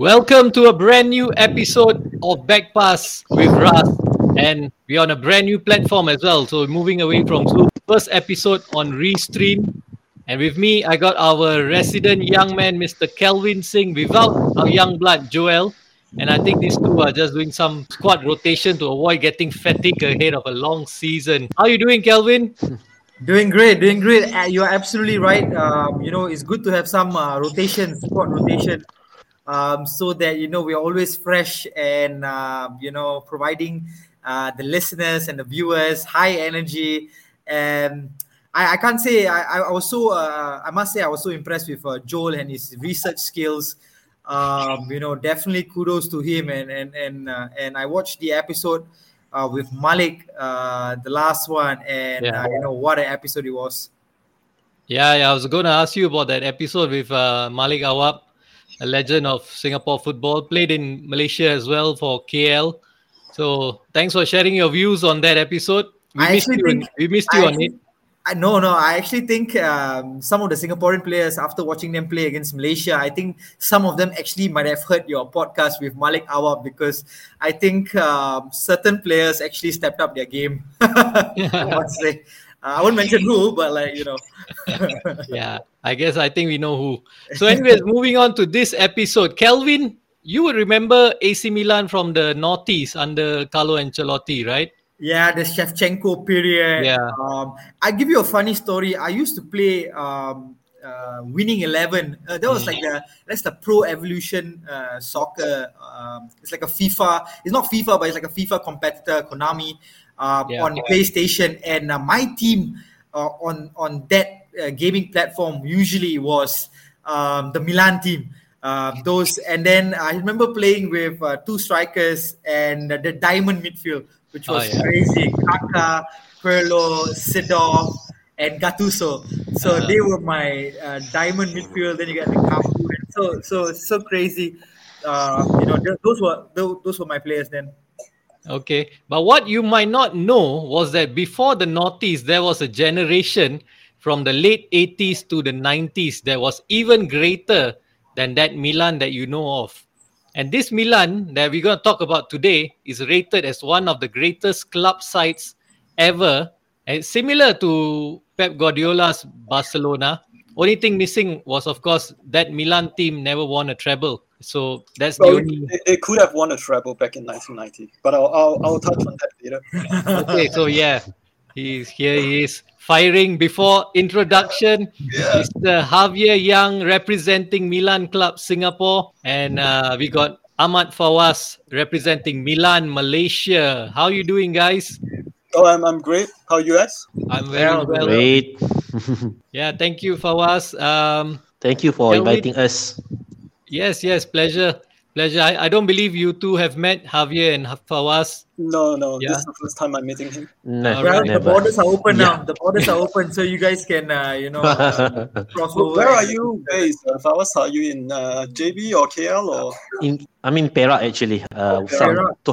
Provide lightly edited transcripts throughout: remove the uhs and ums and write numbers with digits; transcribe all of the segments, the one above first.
Welcome to a brand new episode of Backpass with Ras, and we're on a brand new platform as well. So moving away from Zoom, first episode on Restream, and with me I got our resident young man, Mr. Kelvin Singh, without our young blood, Joel. And I think these two are just doing some squad rotation to avoid getting fatigued ahead of a long season. How are you doing, Kelvin? Doing great. You're absolutely right. It's good to have some squad rotation. So that, we're always fresh and, providing the listeners and the viewers high energy. And I must say I was so impressed with Joel and his research skills. Definitely kudos to him. And I watched the episode with Malek, the last one. And, what an episode it was. Yeah. I was going to ask you about that episode with Malek Awab, a legend of Singapore football, played in Malaysia as well for KL. So thanks for sharing your views on that episode. We missed you on it. I actually think some of the Singaporean players, after watching them play against Malaysia, I think some of them actually might have heard your podcast with Malek Awab, because I think certain players actually stepped up their game. I won't mention who, but I guess I think we know who. So anyways, moving on to this episode. Kelvin, you would remember AC Milan from the Northeast under Carlo Ancelotti, right? Yeah, the Shevchenko period. Yeah. I give you a funny story. I used to play Winning 11. That was the Pro Evolution Soccer. It's like a FIFA. It's not FIFA, but it's like a FIFA competitor, Konami, on PlayStation. And my team on that gaming platform usually was the Milan team. And then I remember playing with two strikers and the diamond midfield, which was crazy. Kaka, Perlo, Sidor, and Gattuso. So they were my diamond midfield. Then you got the Kafu. So crazy. Those were my players then. Okay, but what you might not know was that before the Northeast, there was a generation from the late 80s to the 90s that was even greater than that Milan that you know of. And this Milan that we're going to talk about today is rated as one of the greatest club sides ever. And similar to Pep Guardiola's Barcelona, only thing missing was, of course, that Milan team never won a treble. So that's the only... They could have won a treble back in 1990, but I'll touch on that later. Okay, so he is firing before introduction. Yeah. Mr. Javier Yang representing Milan Club Singapore, and we got Ahmad Fawaz representing Milan Malaysia. How are you doing, guys? Oh, I'm great. How are you guys? I'm very well. Great. Yeah, thank you, Fawaz. Thank you for inviting us. Yes, pleasure. I don't believe you two have met, Javier and Fawaz. No, This is the first time I'm meeting him. No, the borders are open now. The borders are open, so you guys can, cross over. Where are you based, Fawaz? Are you in JB or KL? Or? I'm in Perak, actually. Perak.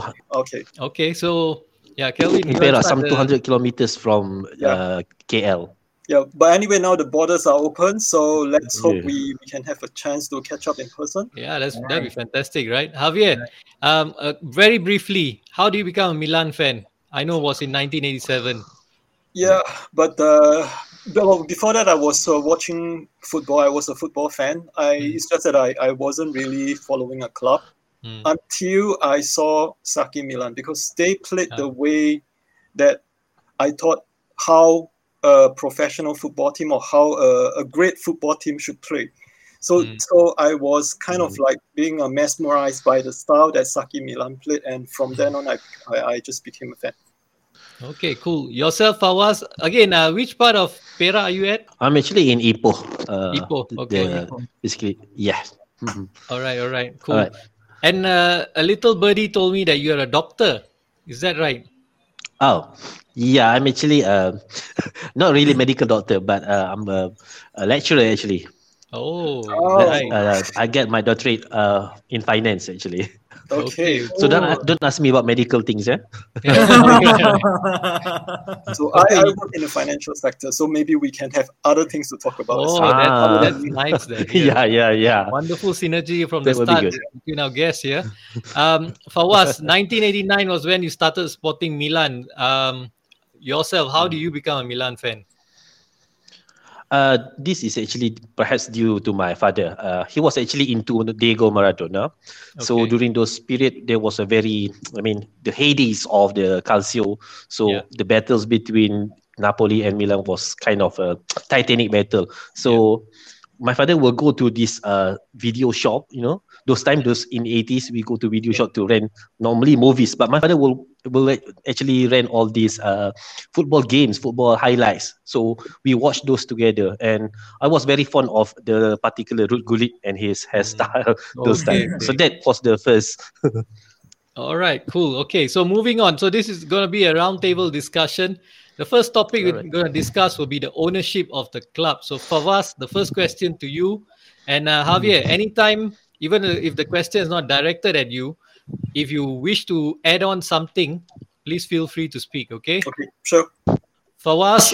Okay, so, Kelvin. In Perak, some 200 kilometers from KL. Yeah, but anyway, now the borders are open, so let's hope we can have a chance to catch up in person. Yeah, that'd be fantastic, right? Javier, very briefly, how do you become a Milan fan? I know it was in 1987. Yeah, but before that, I was watching football. I was a football fan. It's just that I wasn't really following a club until I saw Sacchi Milan, because they played the way that I thought how a professional football team or how a great football team should play. So I was kind of like being mesmerized by the style that Sacchi Milan played, and from then on I just became a fan. Okay, cool. Yourself, Fawaz, again, which part of Perak are you at? I'm actually in Ipoh. Ipoh, okay. Basically, Alright, cool. All right. And a little birdie told me that you're a doctor. Is that right? Oh, yeah, I'm actually not really medical doctor, but I'm a lecturer, actually. I get my doctorate in finance actually. Okay. So don't ask me about medical things, yeah? So I work in the financial sector, so maybe we can have other things to talk about. Oh, that's nice then. Yeah. Wonderful synergy from the start between our guests here. Fawaz, 1989 was when you started supporting Milan. Yourself, how do you become a Milan fan? This is actually perhaps due to my father. He was actually into Diego Maradona. Okay. So during those period, there was a the heydays of the Calcio. So the battles between Napoli and Milan was kind of a titanic battle. So my father will go to this video shop, Those times, in the 80s, we go to video shop to rent normally movies. But my father will actually rent all these football games, football highlights. So we watched those together. And I was very fond of the particular Gullit and his hairstyle those times. So that was the first. All right, cool. Okay, so moving on. So this is going to be a roundtable discussion. The first topic we're going to discuss will be the ownership of the club. So Fawaz, the first question to you. And Javier, anytime... Even if the question is not directed at you, if you wish to add on something, please feel free to speak, okay? Okay, sure. Fawaz,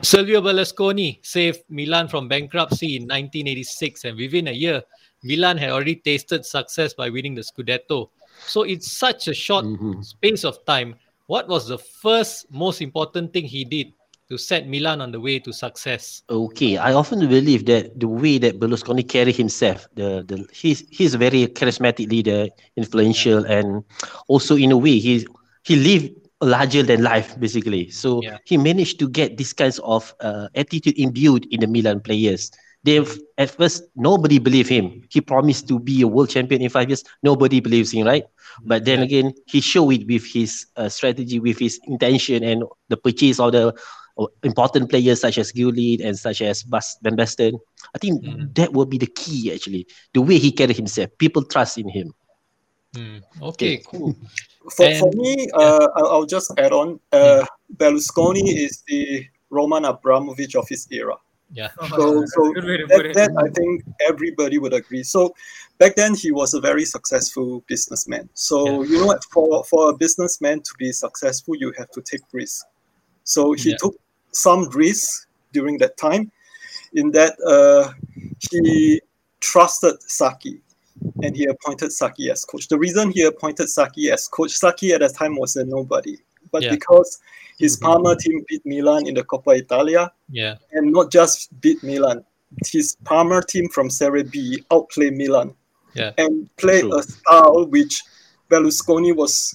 Silvio Berlusconi saved Milan from bankruptcy in 1986, and within a year, Milan had already tasted success by winning the Scudetto. So it's such a short space of time. What was the first most important thing he did to set Milan on the way to success? Okay, I often believe that the way that Berlusconi carried himself, he's a very charismatic leader, influential, and also in a way he lived larger than life basically. So he managed to get these kinds of attitude imbued in the Milan players. At first, nobody believed him. He promised to be a world champion in 5 years. Nobody believes him, right? But then again, he showed it with his strategy, with his intention, and the purchase of the important players such as Gullit and such as Van Basten. I think that will be the key actually. The way he carried himself, people trust in him. Okay, cool. For me, I'll just add on. Berlusconi is the Roman Abramovich of his era. Yeah. So that I think everybody would agree. So back then he was a very successful businessman. So you know what, for a businessman to be successful, you have to take risks. So he took some risks during that time in that he trusted Sacchi and he appointed Sacchi as coach. The reason he appointed Sacchi as coach, Sacchi at that time was a nobody. But because his Parma team beat Milan in the Coppa Italia and not just beat Milan, his Parma team from Serie B outplayed Milan and played a style which Berlusconi was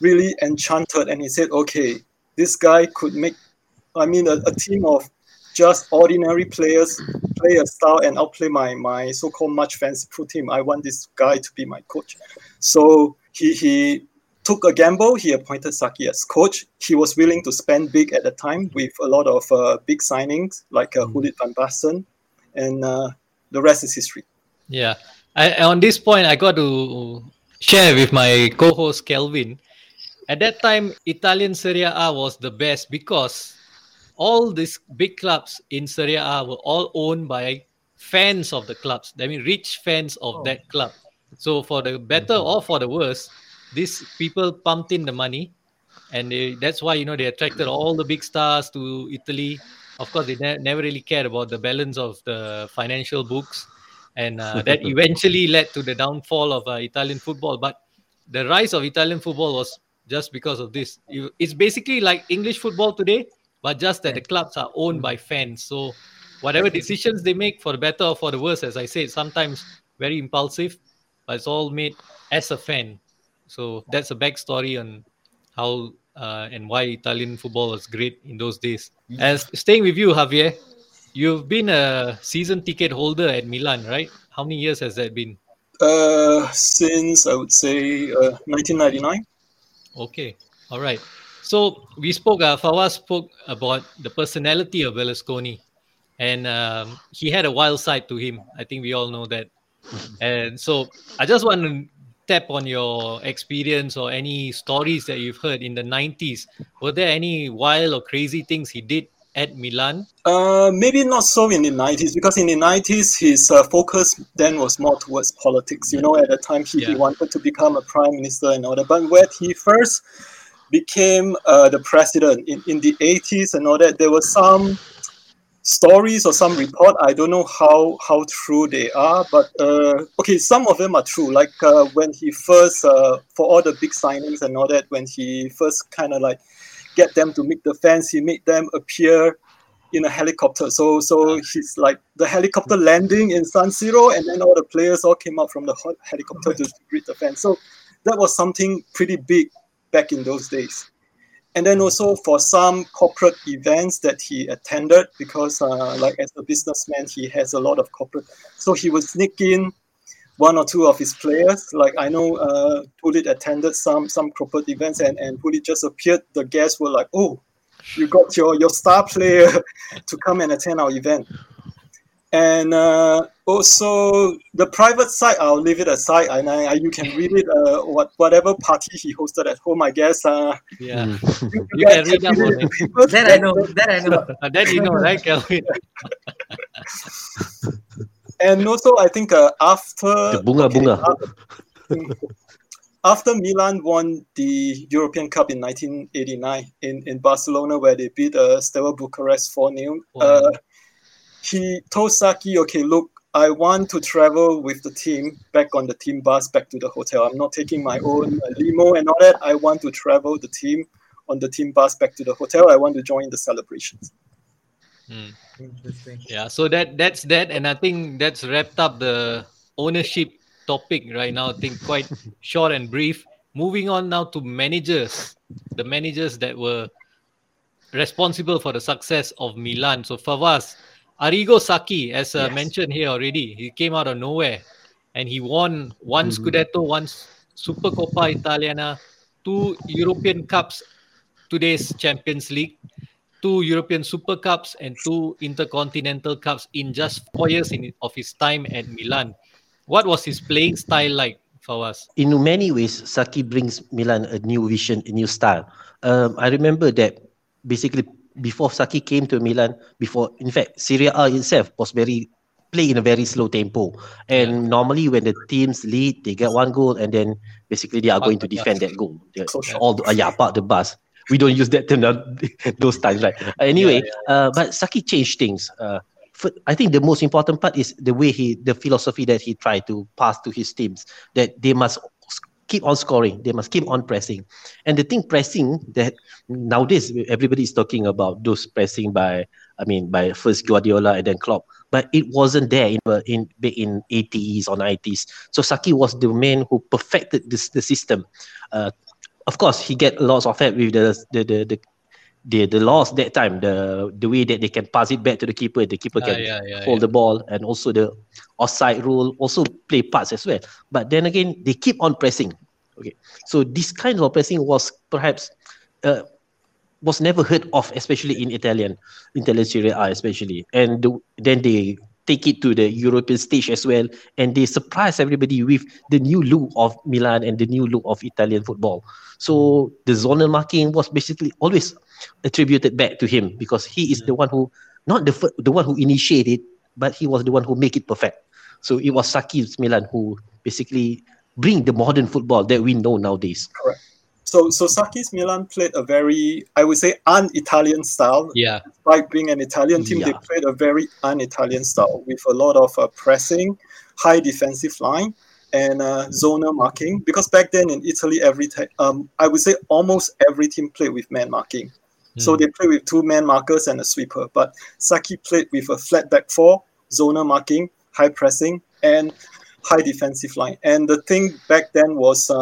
really enchanted, and he said, okay, this guy could make, a team of just ordinary players play a style and outplay my so-called much fanciful team. I want this guy to be my coach. So he took a gamble. He appointed Sacchi as coach. He was willing to spend big at the time with a lot of big signings like Gullit, Van Basten, and the rest is history. Yeah. On this point, I got to share with my co-host Kelvin. At that time, Italian Serie A was the best because all these big clubs in Serie A were all owned by fans of the clubs. I mean, rich fans of that club. So for the better or for the worse, these people pumped in the money. And that's why, they attracted all the big stars to Italy. Of course, they never really cared about the balance of the financial books. And that eventually led to the downfall of Italian football. But the rise of Italian football was just because of this. It's basically like English football today, but just that the clubs are owned by fans. So whatever decisions they make, for the better or for the worse, as I said, sometimes very impulsive, but it's all made as a fan. So that's a backstory on how and why Italian football was great in those days. And staying with you, Javier, you've been a season ticket holder at Milan, right? How many years has that been? Since, I would say, 1999. Okay, all right. So we spoke, Fawaz spoke about the personality of Berlusconi, and he had a wild side to him. I think we all know that. And so I just want to tap on your experience or any stories that you've heard in the 90s. Were there any wild or crazy things he did at Milan? Maybe not so in the 90s, because in the 90s, his focus then was more towards politics. You know, at the time, he wanted to become a prime minister and all that. But when he first became the president in the 80s and all that, there were some stories or some report, I don't know how true they are, but okay, some of them are true, like when he first for all the big signings and all that, when he first kind of like get them to meet the fans, he made them appear in a helicopter, so he's like the helicopter landing in San Siro, and then all the players all came out from the helicopter to greet the fans. So that was something pretty big back in those days. And then also for some corporate events that he attended, because like as a businessman, he has a lot of corporate. So he would sneak in one or two of his players. Like I know Gullit attended some corporate events, and Gullit just appeared. The guests were like, oh, you got your star player to come and attend our event. And also the private side, I'll leave it aside, and you can read it. Whatever party he hosted at home, I guess. Yeah, you can read that one. That I know. That you know, right, Kelvin? And also, I think after Milan won the European Cup in 1989 in Barcelona, where they beat Steaua Bucharest 4-0. He told Sacchi, okay, look, I want to travel with the team back on the team bus back to the hotel. I'm not taking my own limo and all that. I want to travel the team on the team bus back to the hotel. I want to join the celebrations. Mm. Interesting. Yeah, so that's that. And I think that's wrapped up the ownership topic right now. I think quite short and brief. Moving on now to managers. The managers that were responsible for the success of Milan. So Fawaz, Arrigo Sacchi, as mentioned here already, he came out of nowhere and he won one Scudetto, one Supercoppa Italiana, two European Cups, today's Champions League, two European Super Cups and two Intercontinental Cups in just 4 years of his time at Milan. What was his playing style like for us? In many ways, Sacchi brings Milan a new vision, a new style. I remember that basically before Sacchi came to Milan, in fact, Serie A itself was played in a very slow tempo. And normally when the teams lead, they get one goal and then basically they are going to defend that goal. Park the bus. We don't use that term those times, right? Anyway, but Sacchi changed things. I think the most important part is the philosophy that he tried to pass to his teams, that they must keep on scoring, they must keep on pressing. And the thing pressing that nowadays everybody is talking about, those pressing by first Guardiola and then Klopp, but it wasn't there in 80s or 90s. So Sacchi was the man who perfected the system. Of course, he get lots of help with the loss that time, the way that they can pass it back to the keeper can hold the ball, and also the offside rule also play parts as well. But then again, they keep on pressing. Okay, so this kind of pressing was perhaps was never heard of, especially in Italian Serie A especially. And then they take it to the European stage as well, and they surprise everybody with the new look of Milan and the new look of Italian football. So the zonal marking was basically always attributed back to him, because he is the one who, not the one who initiated, but he was the one who make it perfect. So it was Sacchi's Milan who basically bring the modern football that we know nowadays. Correct. So Sacchi's Milan played a very, I would say, un-Italian style. Yeah. Despite being an Italian team, they played a very un-Italian style with a lot of pressing, high defensive line, and zonal marking. Because back then in Italy, I would say almost every team played with man marking. Mm. So they played with two man markers and a sweeper. But Sacchi played with a flat back four, zonal marking, high pressing, and high defensive line. And the thing back then was...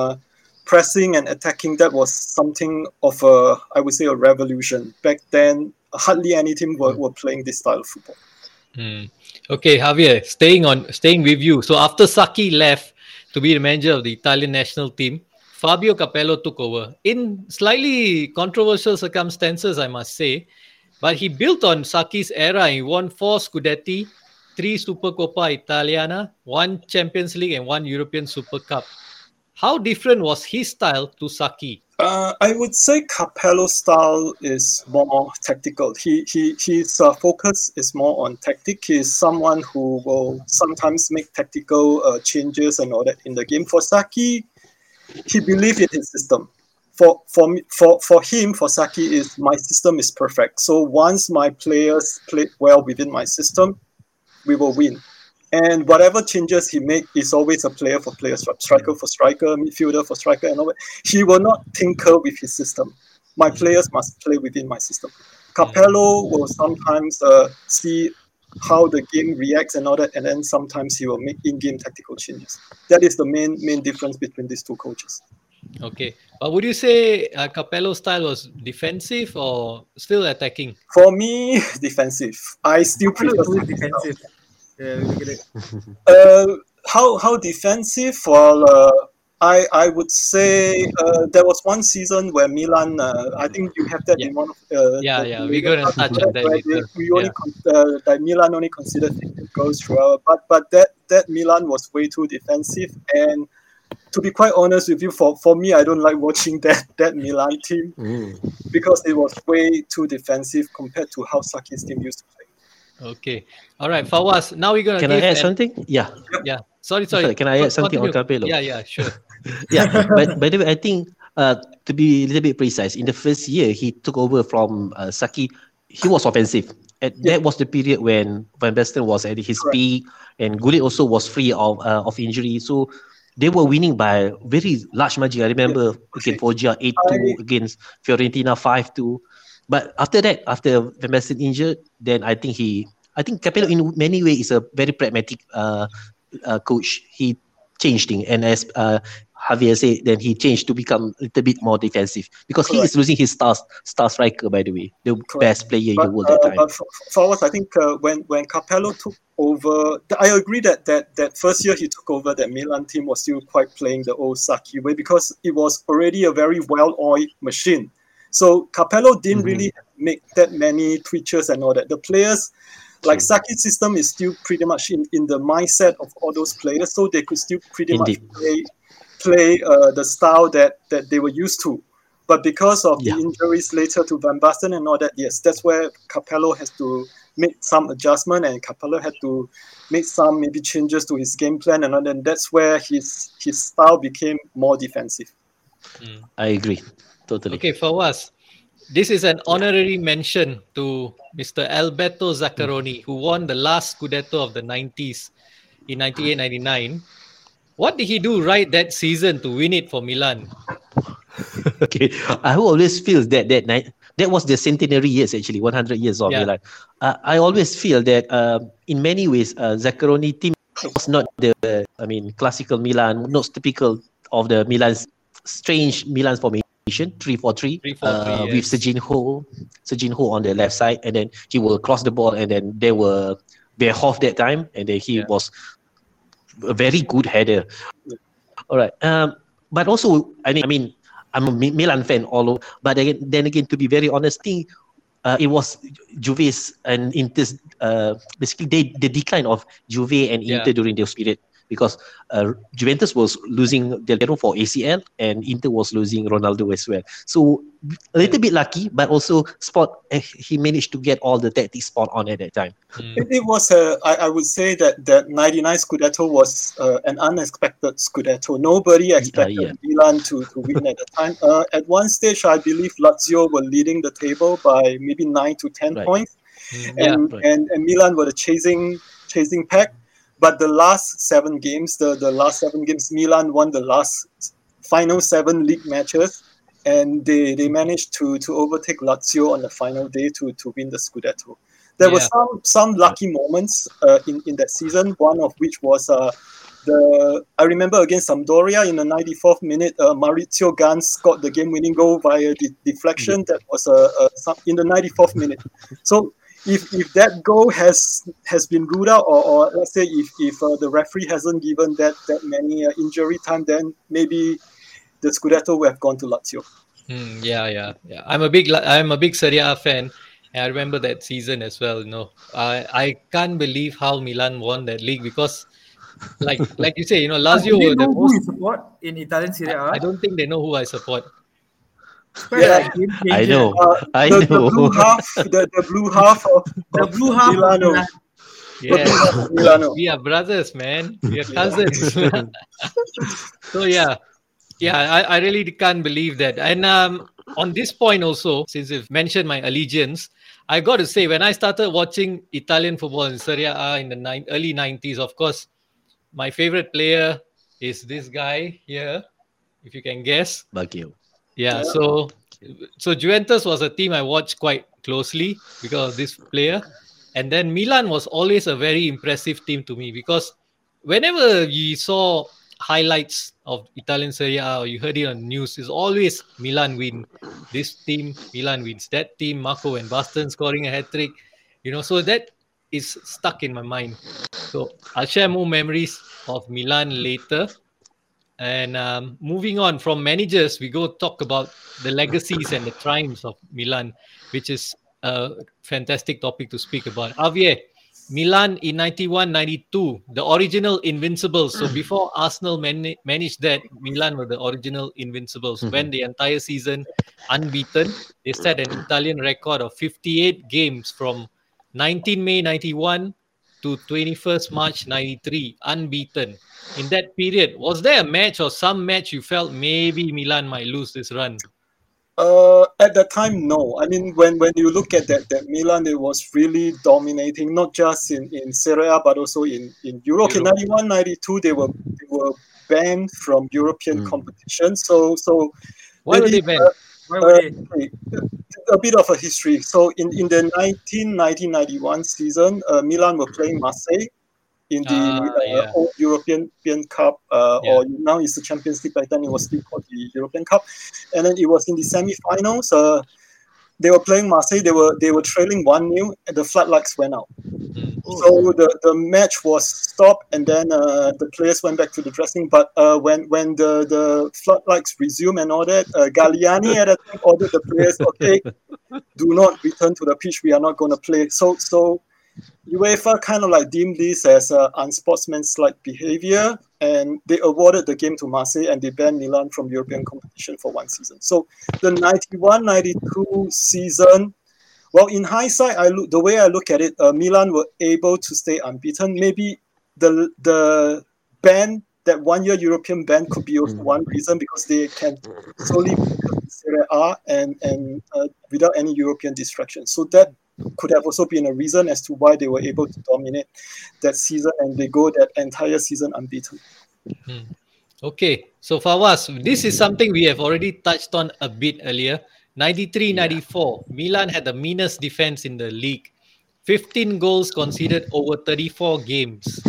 pressing and attacking, that was something of a revolution. Back then, hardly any team were playing this style of football. Mm. Okay, Javier, staying with you. So after Sacchi left to be the manager of the Italian national team, Fabio Capello took over in slightly controversial circumstances, I must say. But he built on Sacchi's era. He won 4 Scudetti, 3 Supercoppa Italiana, 1 Champions League and 1 European Super Cup. How different was his style to Sacchi? I would say Capello's style is more tactical. His focus is more on tactic. He's someone who will sometimes make tactical changes and all that in the game. For Sacchi, he believed in his system. For Sacchi, is my system is perfect. So once my players play well within my system, we will win. And whatever changes he make is always a player for player, striker for striker, midfielder for striker, and all that. He will not tinker with his system. My players must play within my system. Capello will sometimes see how the game reacts and all that, and then sometimes he will make in-game tactical changes. That is the main difference between these two coaches. Okay. Would you say Capello's style was defensive or still attacking? For me, defensive. I still prefer defensive. Yeah, we get it. How defensive? Well, I would say there was one season where Milan. I think you have that in one of. We're gonna touch on that. Milan only considered 50 goals throughout, but that Milan was way too defensive. And to be quite honest with you, for me, I don't like watching that Milan team because it was way too defensive compared to how Sacchi's team used to play. Okay. All right, Fawaz. Now we're going to... Can I add something? Yeah. Sorry. Can I add something on Capello? Yeah, sure. By the way, I think to be a little bit precise, in the first year, he took over from Sacchi. He was offensive. That was the period when Van Basten was at his peak and Gullit also was free of injury. So they were winning by very large margin. I remember against Foggia 8-2, against Fiorentina 5-2. But after that, after Van Basten injured, then I think Capello in many ways is a very pragmatic coach. He changed things, and as Javier said, then he changed to become a little bit more defensive because he is losing his star striker, by the way, the best player in the world at that time. But for us, I think when Capello took over, I agree that first year he took over, that Milan team was still quite playing the old Sacchi way because it was already a very well-oiled machine. So Capello didn't really make that many tweaks and all that. The players, like Sacchi's system is still pretty much in the mindset of all those players, so they could still pretty much play the style that they were used to. But because of the injuries later to Van Basten and all that, yes, that's where Capello has to make some adjustment, and Capello had to make some maybe changes to his game plan, and then that's where his style became more defensive. I agree. Totally. Okay, for us, this is an honorary mention to Mr. Alberto Zaccheroni, who won the last Scudetto of the 90s in 98-99. What did he do right that season to win it for Milan? Okay, I always feel that night, that was the centenary years, actually, 100 years of Milan. I always feel that in many ways, Zaccheroni team was not the classical Milan, not typical of the Milan's strange Milan formation. 3-4-3 with Sejinho on the left side, and then he will cross the ball, and then there were Bierhoff that time, and then he was a very good header. All right, but also I mean I'm a Milan fan all over, but then again to be very honest, it was Juve's and Inter's basically the decline of Juve and Inter during this period. Because Juventus was losing Del Piero for ACL and Inter was losing Ronaldo as well. So a little bit lucky, but also he managed to get all the tactics spot on at that time. It was, I would say that 99 Scudetto was an unexpected Scudetto. Nobody expected Milan to win at the time. At one stage, I believe Lazio were leading the table by maybe 9 to 10 points. And Milan were the chasing pack. But the last seven games, Milan won the last final seven league matches, and they managed to overtake Lazio on the final day to win the Scudetto. There were some lucky moments in that season. One of which was I remember against Sampdoria in the 94th minute, Maurizio Gans scored the game-winning goal via deflection. That was in the 94th minute. So. If that goal has been ruled out, or let's say if the referee hasn't given that many injury time, then maybe the Scudetto would have gone to Lazio. I'm a big Serie A fan, and I remember that season as well. I can't believe how Milan won that league because, like you say, Lazio were the most. Who you support in Italian Serie A? I don't think they know who I support. Perak. Yeah, I know. I know. The blue half of Milano. Yeah. We are brothers, man. We are cousins. So I really can't believe that. And on this point also, since you've mentioned my allegiance, I got to say, when I started watching Italian football in Serie A in the early 90s, of course, my favorite player is this guy here, if you can guess. Baggio. Yeah, so Juventus was a team I watched quite closely because of this player. And then Milan was always a very impressive team to me because whenever you saw highlights of Italian Serie A or you heard it on news, it's always Milan win this team, Milan wins that team, Marco Van Basten scoring a hat-trick. You know, so that is stuck in my mind. So I'll share more memories of Milan later. And moving on from managers, we go talk about the legacies and the triumphs of Milan, which is a fantastic topic to speak about. Javier, Milan in 91-92, the original Invincibles. So before Arsenal managed that, Milan were the original Invincibles. Mm-hmm. When the entire season unbeaten, they set an Italian record of 58 games from 19 May 91 to 21st March 93, unbeaten. In that period, was there a match or some match you felt maybe Milan might lose this run? At that time, no. I mean, when you look at that Milan, it was really dominating, not just in Serie A, but also in Europe. In 91, 92, they were banned from European competition. So why were they banned? A bit of a history. So in the 1991 season, Milan were playing Marseille in the old European Cup, or now it's the Champions League. By then it was still called the European Cup, and then it was in the semi-finals. They were playing Marseille. They were trailing 1-0, and the floodlights went out. So the match was stopped, and then the players went back to the dressing. But when the floodlights resumed and all that, Galliani at the time ordered the players, "Okay, do not return to the pitch. We are not going to play." So. UEFA kind of like deemed this as unsportsmanlike behavior, and they awarded the game to Marseille and they banned Milan from European competition for one season. So the 91-92 season, well, in hindsight, the way I look at it, Milan were able to stay unbeaten. Maybe the ban, that one-year European ban, could be also one reason, because they can solely focus on Serie A and without any European distraction. So that could have also been a reason as to why they were able to dominate that season, and they go that entire season unbeaten. Okay, so Fawaz, this is something we have already touched on a bit earlier. 93-94, Milan had the meanest defense in the league. 15 goals conceded over 34 games.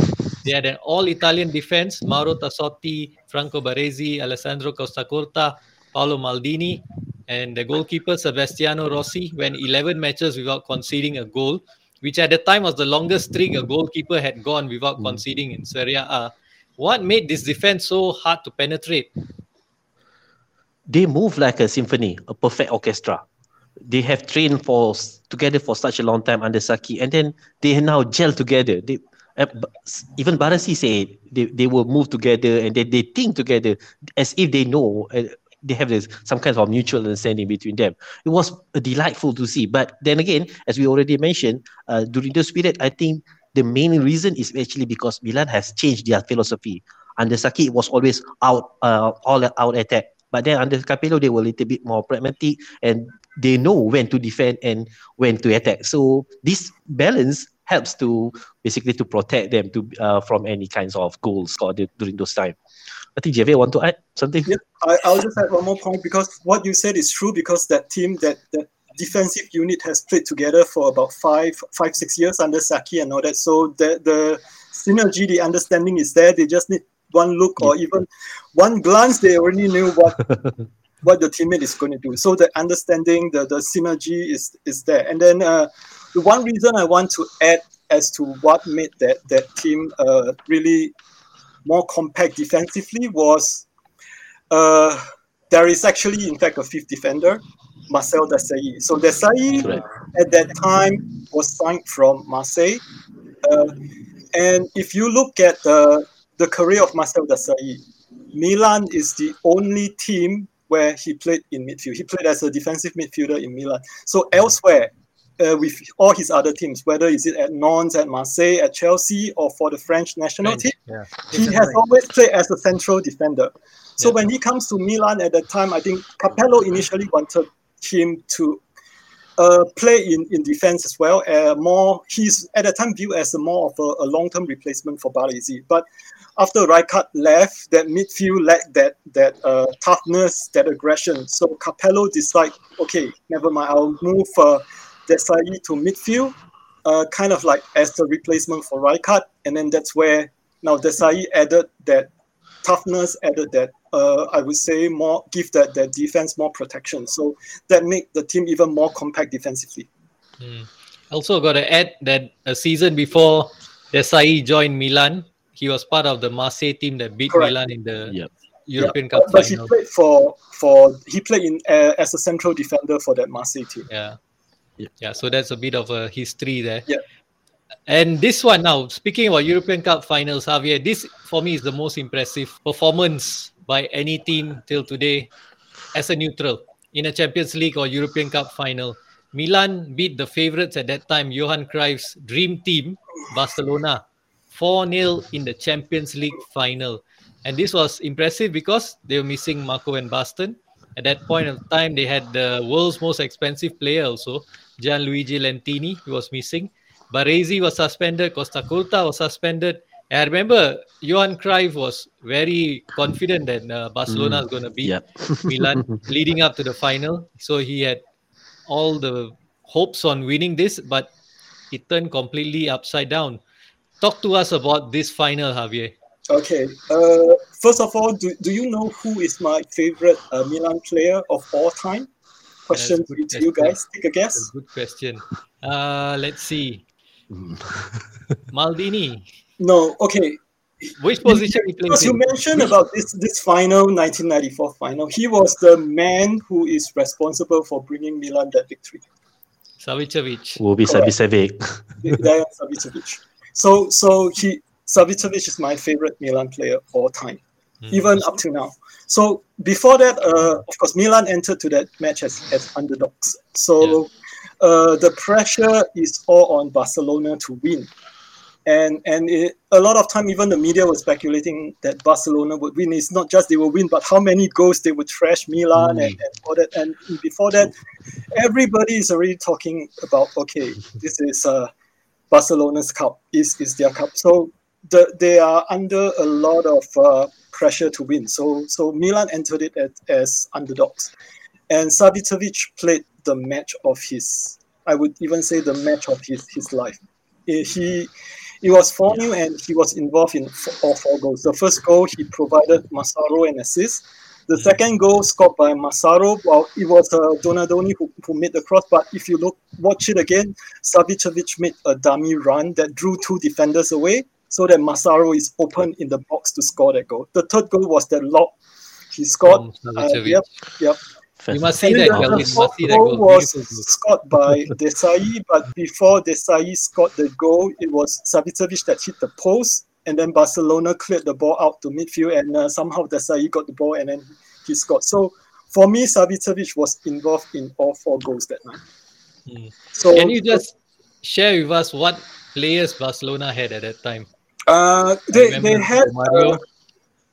They had an all-Italian defense, Mauro Tassotti, Franco Baresi, Alessandro Costacurta, Paolo Maldini, and the goalkeeper, Sebastiano Rossi, went 11 matches without conceding a goal, which at the time was the longest string a goalkeeper had gone without conceding in Serie A. What made this defense so hard to penetrate? They move like a symphony, a perfect orchestra. They have trained together for such a long time under Sacchi, and then they now gel together. Even Baresi said they will move together and they think together as if they know. They have some kind of mutual understanding between them. It was delightful to see. But then again, as we already mentioned, during this period, I think the main reason is actually because Milan has changed their philosophy. Under Sacchi, it was always all-out attack. But then under Capello, they were a little bit more pragmatic and they know when to defend and when to attack. So this balance helps to basically to protect them from any kinds of goals scored during those times. I think Javier want to add something. Yeah, I'll just add one more point, because what you said is true, because that team, that defensive unit has played together for about 5-6 years under Sacchi and all that. So the synergy, the understanding is there. They just need one look or even one glance. They already knew what the teammate is going to do. So the understanding, the synergy is there. And then the one reason I want to add as to what made that team really more compact defensively was there is actually, in fact, a fifth defender, Marcel Desailly. So Desailly at that time was signed from Marseille. And if you look at the career of Marcel Desailly, Milan is the only team where he played in midfield. He played as a defensive midfielder in Milan. So elsewhere, with all his other teams, whether is it at Nantes, at Marseille, at Chelsea, or for the French national team, he has always played as a central defender. So when he comes to Milan at that time, I think Capello initially wanted him to play in defense as well. He's at that time viewed as more of a long-term replacement for Baresi. But after Rijkaard left, that midfield lacked that toughness, that aggression. So Capello decided, okay, never mind, I'll move Desailly to midfield, kind of like as the replacement for Rijkaard. And then that's where now Desailly added that toughness, added that, I would say, more give that defense more protection. So that make the team even more compact defensively. Also got to add that a season before Desailly joined Milan, he was part of the Marseille team that beat Milan in the European Cup final. But he played as a central defender for that Marseille team. Yeah, so that's a bit of a history there. Yeah. And this one now, speaking about European Cup finals, Javier, this for me is the most impressive performance by any team till today as a neutral in a Champions League or European Cup final. Milan beat the favourites at that time, Johan Cruyff's dream team, Barcelona, 4-0 in the Champions League final. And this was impressive because they were missing Marco Van Basten. At that point of time, they had the world's most expensive player also, Gianluigi Lentini, who was missing. Baresi was suspended. Costacurta was suspended. And I remember Johan Cruyff was very confident that Barcelona is going to beat Milan leading up to the final. So he had all the hopes on winning this, but it turned completely upside down. Talk to us about this final, Javier. Okay. First of all, do you know who is my favorite Milan player of all time? Question to you guys. Take a guess. That's a good question. Let's see. Maldini. No. Okay. Which position he plays? Because you mentioned about this final, 1994 final. He was the man who is responsible for bringing Milan that victory. Savićević. Will be Savićević. Dejan Savićević. So Savićević is my favorite Milan player of all time, even up to now. So before that, of course, Milan entered to that match as underdogs. So the pressure is all on Barcelona to win. And a lot of time, even the media was speculating that Barcelona would win. It's not just they will win, but how many goals they would trash Milan and all that. And before that, everybody is already talking about, okay, this is Barcelona's cup, is their cup. So they are under a lot of pressure to win. So Milan entered it as underdogs. And Savićević played the match of his, I would even say the match of his life. He was 4-0 and he was involved in all four goals. The first goal, he provided Massaro an assist. The second goal scored by Massaro. Well, it was Donadoni who made the cross, but if you watch it again, Savićević made a dummy run that drew two defenders away so that Massaro is open in the box to score that goal. The third goal was that lob he scored. Yep. You must see that goal. The goal was scored by Desailly, but before Desailly scored the goal, it was Savićević that hit the post, and then Barcelona cleared the ball out to midfield, and somehow Desailly got the ball, and then he scored. So for me, Savićević was involved in all four goals that night. So can you just share with us what players Barcelona had at that time? They had Mario,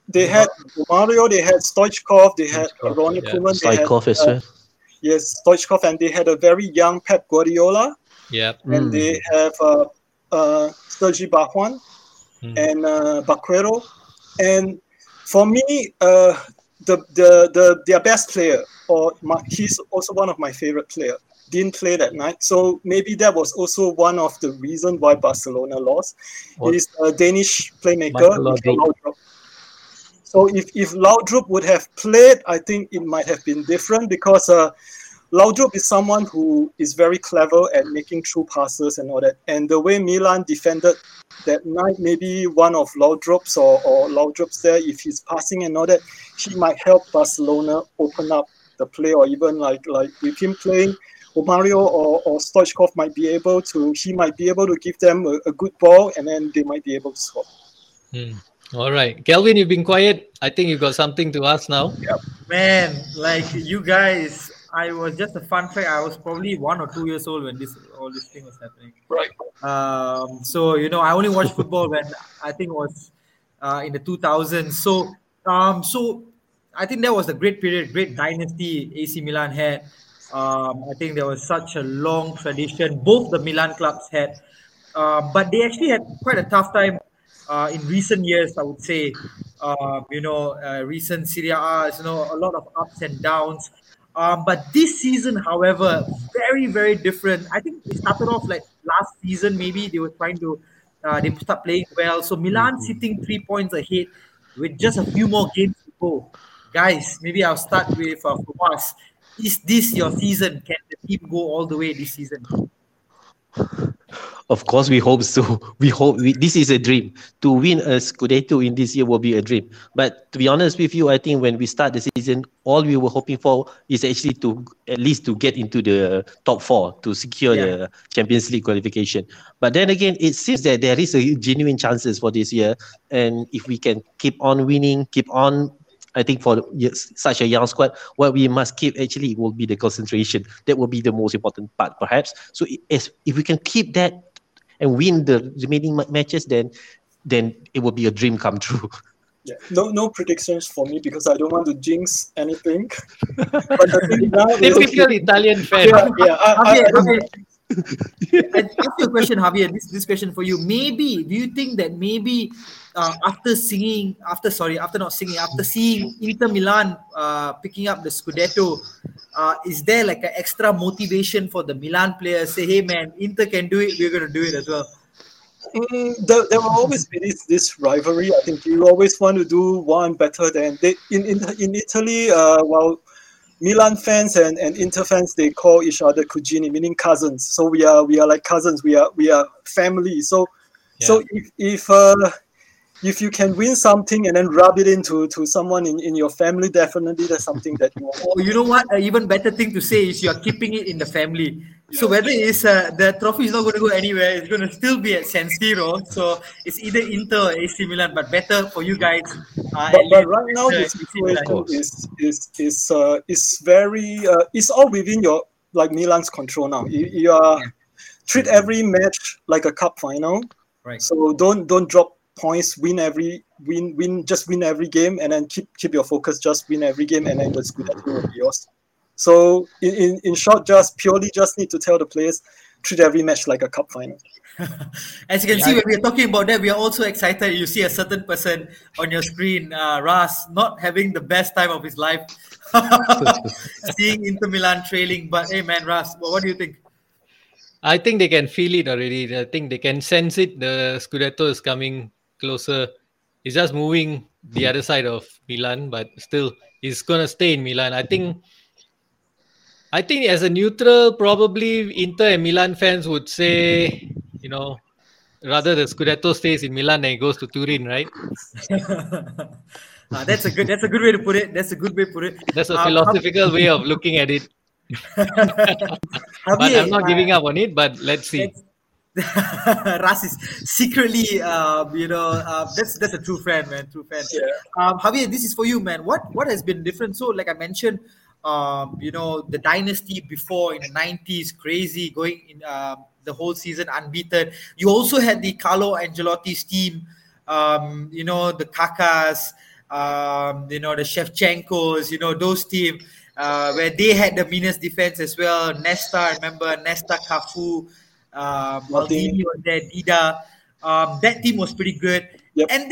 they had Stoichkov, they had Ronnie Koeman. Stoichkov as well. Yes, Stoichkov, and they had a very young Pep Guardiola. Yeah. And they have Sergi Barjuan and Baquero. And for me, their best player, he's also one of my favorite players, didn't play that night. So maybe that was also one of the reasons why Barcelona lost. He's a Danish playmaker. So if Laudrup would have played, I think it might have been different because Laudrup is someone who is very clever at making true passes and all that. And the way Milan defended that night, maybe one of Laudrup's or Laudrup's there, if he's passing and all that, he might help Barcelona open up the play, or even like with him playing, Mario or Stoichkov might be able to give them a good ball, and then they might be able to score. All right. Kelvin, you've been quiet. I think you've got something to ask now. Yeah. Man, like you guys, I was just a fun fact. I was probably 1 or 2 years old when this all this thing was happening. Right. So you know, I only watched football when I think it was in the 2000s. So I think that was a great period, great dynasty AC Milan had. I think there was such a long tradition. Both the Milan clubs had, but they actually had quite a tough time in recent years. I would say, recent Serie A, you know, a lot of ups and downs. But this season, however, very, very different. I think it started off like last season, maybe they were trying to, they start playing well. So Milan sitting 3 points ahead with just a few more games to go. Guys, maybe I'll start with Fawaz. Is this your season? Can the team go all the way this season? Of course, we hope so. This is a dream. To win a Scudetto in this year will be a dream. But to be honest with you, I think when we start the season, all we were hoping for is actually to at least to get into the top four to secure the Champions League qualification. But then again, it seems that there is a genuine chances for this year. And if we can keep on winning, I think for such a young squad, what we must keep actually will be the concentration. That will be the most important part, perhaps. So if we can keep that and win the remaining matches, then it will be a dream come true. Yeah. No predictions for me because I don't want to jinx anything. But I think now typical Italian fan. Yeah. I ask you a question, Javier. This question for you. Do you think that after seeing Inter Milan picking up the Scudetto, is there like an extra motivation for the Milan players? Say, hey man, Inter can do it. We're going to do it as well. There will always be this rivalry. I think you always want to do one better than they in Italy. Well. Milan fans and Inter fans, they call each other cugini, meaning cousins. So we are like cousins. We are family. So if you can win something and then rub it into someone in your family, definitely that's something that you want. Oh, you know what? An even better thing to say is you're keeping it in the family. Yeah. So whether it's the trophy is not going to go anywhere, it's going to still be at San Siro. So it's either Inter or AC Milan, but better for you guys. But right now, the situation is very it's all within your like Milan's control now. You treat every match like a cup final, right? So don't drop points, win every game, and then keep your focus, just win every game, and then the Scudetto will be yours. So in short, just need to tell the players, treat every match like a cup final. As you can see, when we're talking about that, we are also excited. You see a certain person on your screen, Ras, not having the best time of his life, seeing Inter Milan trailing. But hey man, Ras, what do you think? I think they can feel it already. I think they can sense it. The Scudetto is coming closer. It's just moving the other side of Milan, but still, it's going to stay in Milan. I think as a neutral, probably Inter and Milan fans would say, you know, rather the Scudetto stays in Milan than it goes to Turin, right? That's a good way to put it. That's a philosophical way of looking at it. But I'm not giving up on it, but let's see. Ras is secretly, that's a true friend, man. True fan. Yeah. Javier, this is for you, man. What has been different? So, like I mentioned, the dynasty before in the 90s, crazy, going in the whole season unbeaten. You also had the Carlo Ancelotti's team, the Kakas, the Shevchenkos, those teams. Where they had the meanest defense as well. Nesta, Cafu, Maldini was there, Dida. That team was pretty good. Yep. And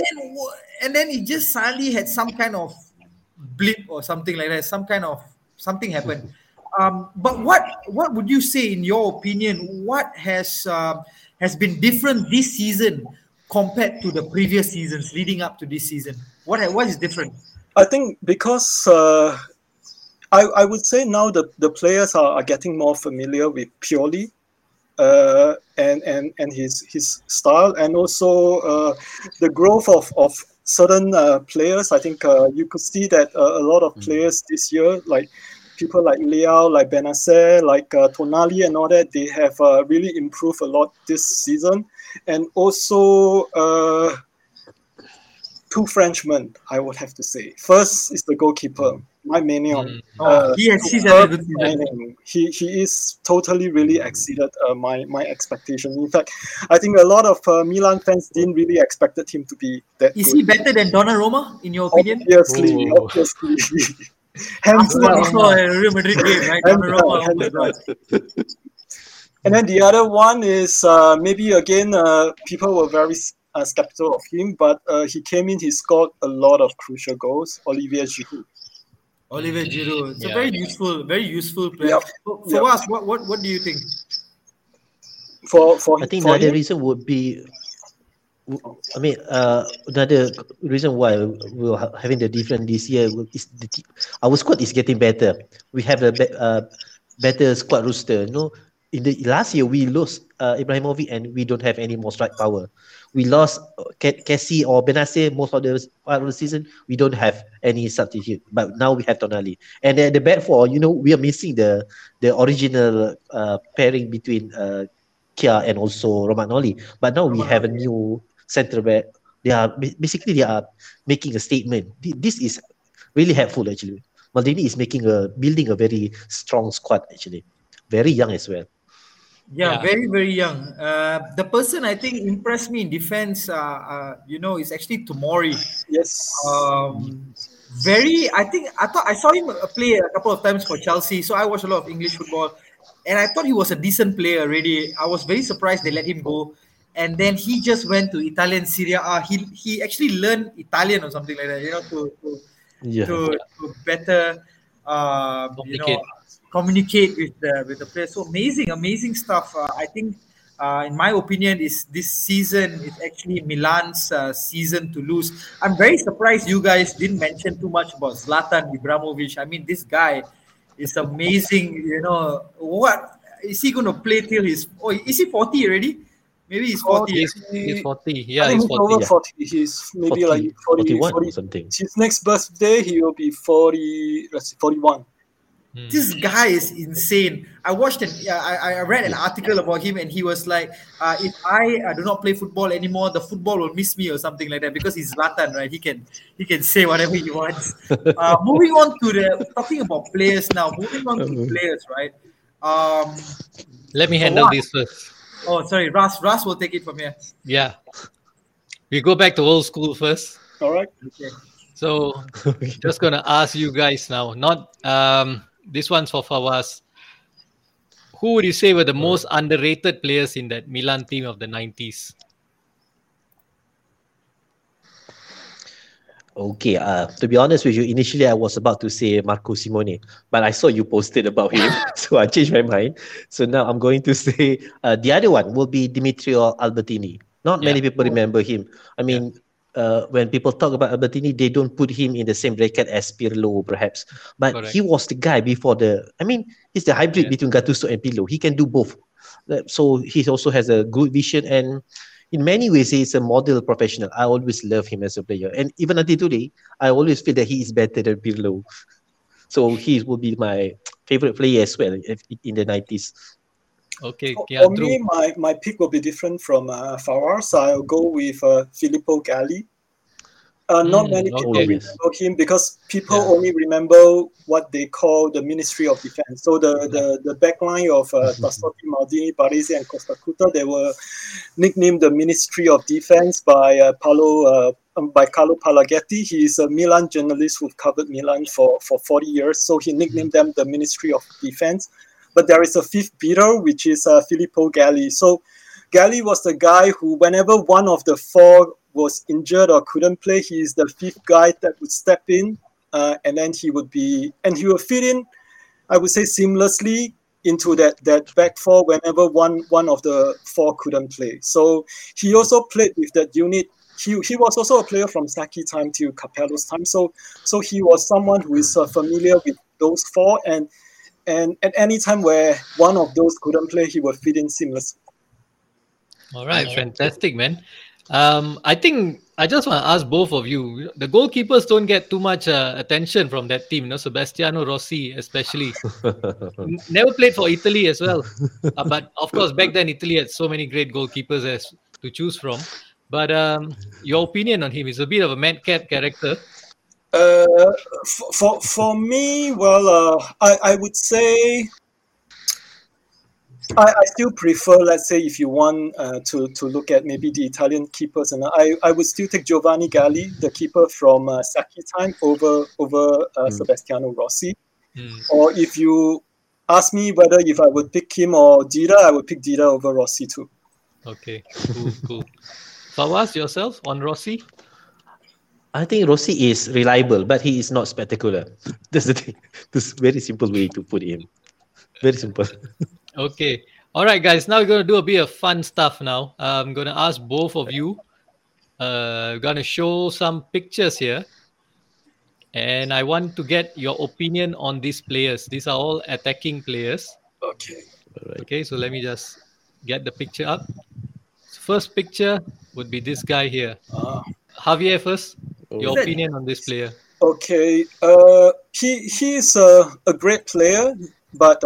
then it just suddenly had some kind of blip or something like that. Something happened. But what would you say, in your opinion, what has been different this season compared to the previous seasons leading up to this season? What is different? I think because... I would say now the players are getting more familiar with Pioli and his style, and also the growth of certain players. I think you could see that a lot of players this year, like people like Leao, like Benacer, like Tonali and all that, they have really improved a lot this season. And also two Frenchmen, I would have to say. First is the goalkeeper, my Maignan. He is totally really exceeded my expectations. In fact, I think a lot of Milan fans didn't really expected him to be that Is good. He better than Donnarumma, in your opinion? Obviously. Real Madrid game, right? Donnarumma. And then the other one is maybe again people were very skeptical of him, but he came in. He scored a lot of crucial goals. Olivier Giroud. It's a very useful player. Yep. For us, what do you think? I think another reason would be, another reason why we're having the difference this year is our squad is getting better. We have a better squad roster. In the last year, we lost Ibrahimovic and we don't have any more strike power. We lost Kessie or Benacer most of the part of the season. We don't have any substitute. But now we have Tonali. And at the back four, we are missing the original pairing between Kia and also Romagnoli. But now we have a new centre back. They are making a statement. This is really helpful actually. Maldini is building a very strong squad actually. Very young as well. Yeah, very, very young. The person I think impressed me in defense, is actually Tomori. Yes. I saw him play a couple of times for Chelsea. So I watched a lot of English football and I thought he was a decent player already. I was very surprised they let him go. And then he just went to Italian Serie A. He actually learned Italian or something like that, to better, communicate with the players. So amazing stuff. I think, in my opinion, is this season is actually Milan's season to lose. I'm very surprised you guys didn't mention too much about Zlatan Ibrahimovic. I mean, this guy is amazing. What is he going to play till he's? Oh, is he 40 already? Maybe he's 40. He's 40. Yeah, he's 40. Over 40. He's maybe 40, like 40, 41 40. Or something. His next birthday, he will be 40. Let's see, 41. This guy is insane. I watched I read an article about him and he was like, if I do not play football anymore, the football will miss me or something like that, because he's Zlatan, right? He can say whatever he wants. Talking about players now. Moving on to players, right? Let me handle this first. Oh, sorry. Ras will take it from here. Yeah. We go back to old school first. All right. Okay. So just going to ask you guys now, not... This one's for Fawaz. Who would you say were the most underrated players in that Milan team of the 90s? Okay, to be honest with you, initially I was about to say Marco Simone, but I saw you posted about him, so I changed my mind. So now I'm going to say the other one will be Dimitrio Albertini. Not many people remember him. I mean... Yeah. When people talk about Albertini, they don't put him in the same bracket as Pirlo, perhaps. But correct. He was the guy before he's the hybrid between Gattuso and Pirlo. He can do both. So he also has a good vision and in many ways, he's a model professional. I always love him as a player. And even until today, I always feel that he is better than Pirlo. So he will be my favorite player as well in the 90s. Okay, for me, my pick will be different from Fawaz. I'll go with Filippo Galli. Not many people remember him because people only remember what they call the Ministry of Defense. So the backline of Tassotti, Maldini, Baresi, and Costacurta, they were nicknamed the Ministry of Defense by Carlo Palaghetti. He is a Milan journalist who covered Milan for 40 years. So he nicknamed them the Ministry of Defense. But there is a fifth beater, which is Filippo Galli. So Galli was the guy who, whenever one of the four was injured or couldn't play, he is the fifth guy that would step in, and then he will fit in, I would say, seamlessly into that back four whenever one of the four couldn't play. So he also played with that unit. He was also a player from Sacchi time to Capello's time. So he was someone who is familiar with those four and at any time where one of those couldn't play, he would fit in seamlessly. All right, fantastic, man. I think I just want to ask both of you. The goalkeepers don't get too much attention from that team. Sebastiano Rossi especially. Never played for Italy as well. But of course, back then, Italy had so many great goalkeepers to choose from. But your opinion on him, is a bit of a mad cat character. For me, well, I would say I still prefer, let's say, if you want to look at maybe the Italian keepers, and I would still take Giovanni Galli, the keeper from Sacchi time, over Sebastiano Rossi. Mm. Or if you ask me whether if I would pick him or Dida, I would pick Dida over Rossi too. Okay, cool. Fawaz, yourself on Rossi? I think Rossi is reliable, but he is not spectacular. That's the thing. That's a very simple way to put him. Very simple. Okay. All right, guys. Now we're going to do a bit of fun stuff now. I'm going to ask both of you. We're going to show some pictures here. And I want to get your opinion on these players. These are all attacking players. Okay. All right. Okay, so let me just get the picture up. First picture would be this guy here. Javier, first, your opinion on this player. Okay. He is a great player, but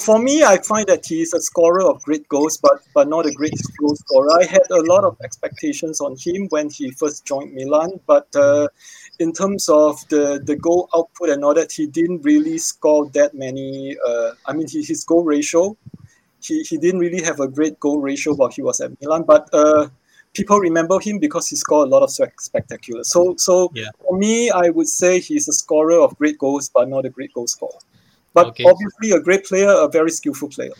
for me, I find that he is a scorer of great goals, but not a great goal scorer. I had a lot of expectations on him when he first joined Milan, but in terms of the goal output and all that, he didn't really score that many. His goal ratio, he didn't really have a great goal ratio while he was at Milan, but people remember him because he scored a lot of spectacular. So yeah. For me, I would say he's a scorer of great goals, but not a great goal scorer. But Obviously a great player, a very skillful player.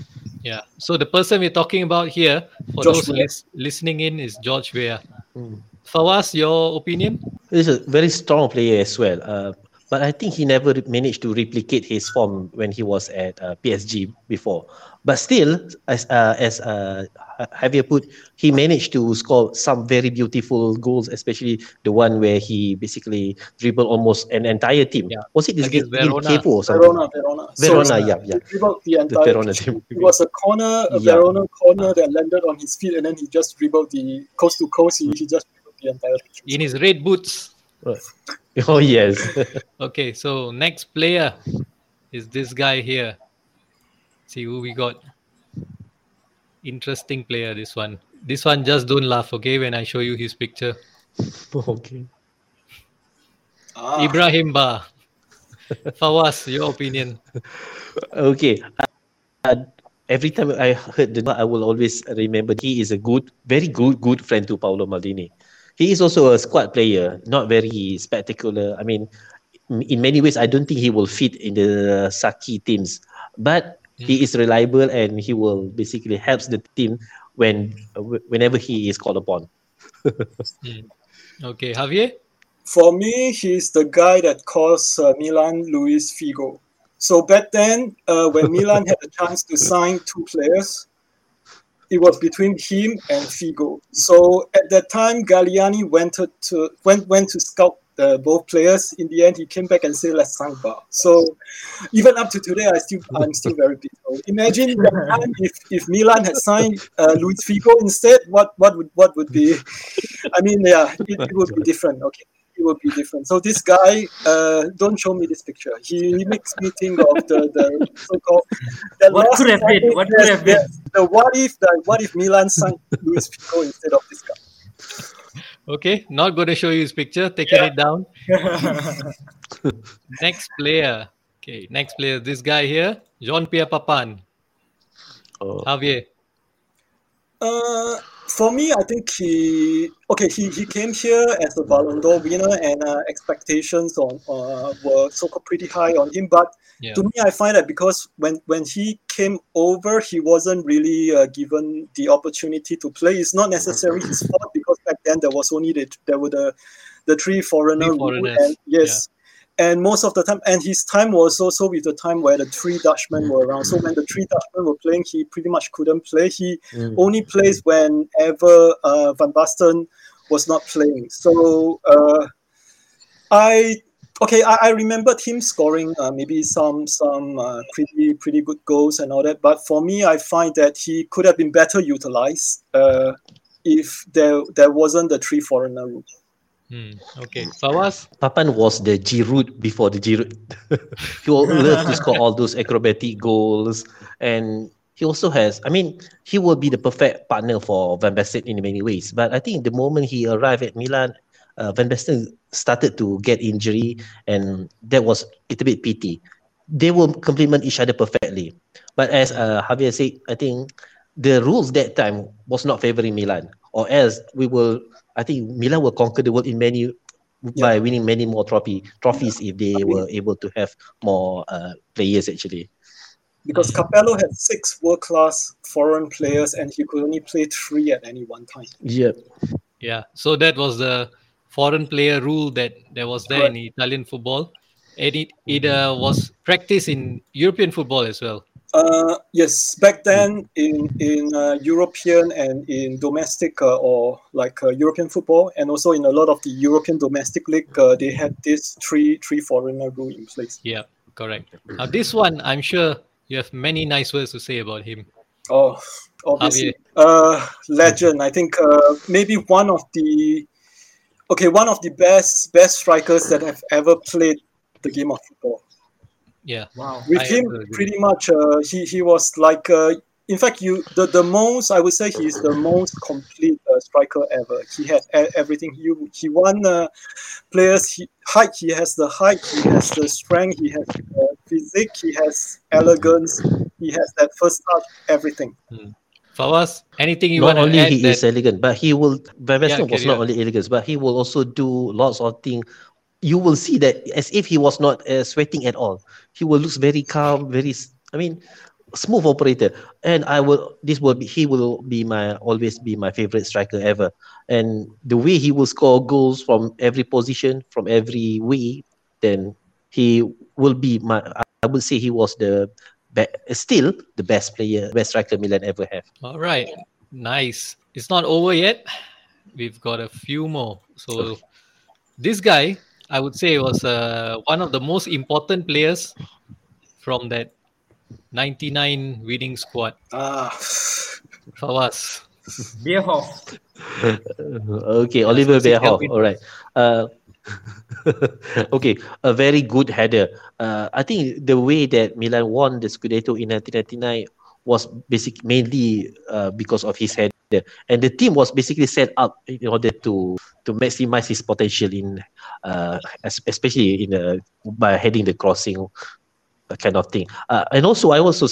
Yeah. So the person we're talking about here, for George those listening in, is George Weah. Mm. Fawaz, your opinion? He's a very strong player as well. But I think he never managed to replicate his form when he was at PSG before. But still, as Javier put, he managed to score some very beautiful goals, especially the one where he basically dribbled almost an entire team. Yeah. Was it this game? Verona. Dribbled the entire Verona team. It was a corner, Verona corner that landed on his feet, and then he just dribbled the coast to coast. He just dribbled the entire team. In his red boots. Oh, yes. Okay, so next player is this guy here. See who we got. Interesting player, this one. This one, just don't laugh, okay, when I show you his picture. Okay. Ibrahim Ba. Fawaz, your opinion. Okay. Every time I heard the name, I will always remember he is a very good friend to Paolo Maldini. He is also a squad player, not very spectacular. I mean, in many ways, I don't think he will fit in the Sacchi teams. But he is reliable and he will basically helps the team whenever he is called upon. Okay, Javier? For me, he's the guy that cost Milan Luis Figo. So back then, when Milan had a chance to sign two players, it was between him and Figo. So at that time, Galliani went to scout both players. In the end, he came back and said, "Let's sign Ba." So even up to today, I'm still very bitter. Imagine that time if Milan had signed Luis Figo instead, what would be? I mean, yeah, it would be different. Okay, it would be different. So this guy, don't show me this picture. He makes me think of the so-called. What could have been? What if Milan signed Luis Figo instead of this guy? Okay, not going to show you his picture. Taking it down. Next player. Okay, next player. This guy here, Jean-Pierre Papin. Javier. For me, I think he came here as a Ballon d'Or winner, and expectations on were so-called pretty high on him. But to me, I find that because when he came over, he wasn't really given the opportunity to play. It's not necessarily his fault because back then there was only there were the three foreigners. And most of the time, and his time was also with the time where the three Dutchmen were around. So when the three Dutchmen were playing, he pretty much couldn't play. He only plays whenever Van Basten was not playing. So I remembered him scoring maybe some pretty good goals and all that. But for me, I find that he could have been better utilized if there wasn't the three foreigner rule. Okay, Fawaz? Papin was the Giroud before the Giroud. He loved to score all those acrobatic goals, and he also has, I mean, he will be the perfect partner for Van Basten in many ways. But I think the moment he arrived at Milan, Van Basten started to get injury, and that was a little bit pity. They will complement each other perfectly. But as Javier said, I think the rules that time was not favouring Milan, or else we will, I think Milan will conquer the world in many by winning many more trophies if they were able to have more players actually. Because Capello had 6 world-class foreign players and he could only play 3 at any one time. Yeah. Yeah. So that was the foreign player rule that there was there in Italian football. And it was practiced in European football as well. Yes, back then in European and in domestic or like European football, and also in a lot of the European domestic league, they had this three foreigner rule in place. Yeah, correct. Now this one, I'm sure you have many nice words to say about him. Oh, obviously, legend. I think maybe one of the best strikers that have ever played the game of football. Yeah. Wow. With him, pretty much, he was like, in fact, I would say he's the most complete striker ever. He had everything. He won players. He has the height. He has the strength. He has physique. He has elegance. He has that first touch. Everything. Fawaz, anything you want to add? Not only he is elegant, but he will. Van Basten was not only elegant, but he will also do lots of things. You will see that as if he was not sweating at all. He will look very calm, smooth operator. And he will always be my favorite striker ever. And the way he will score goals from every position, from every way, then he will be I would say he was still the best striker Milan ever have. All right, nice. It's not over yet. We've got a few more. So this guy, I would say, was one of the most important players from that 99 winning squad. Fawaz. Bierhoff. Okay, Oliver Bierhoff. All right. Okay, a very good header. I think the way that Milan won the Scudetto in 1999 was basically mainly because of his header. And the team was basically set up in order to maximize his potential in, especially in by heading the crossing kind of thing. And also, I also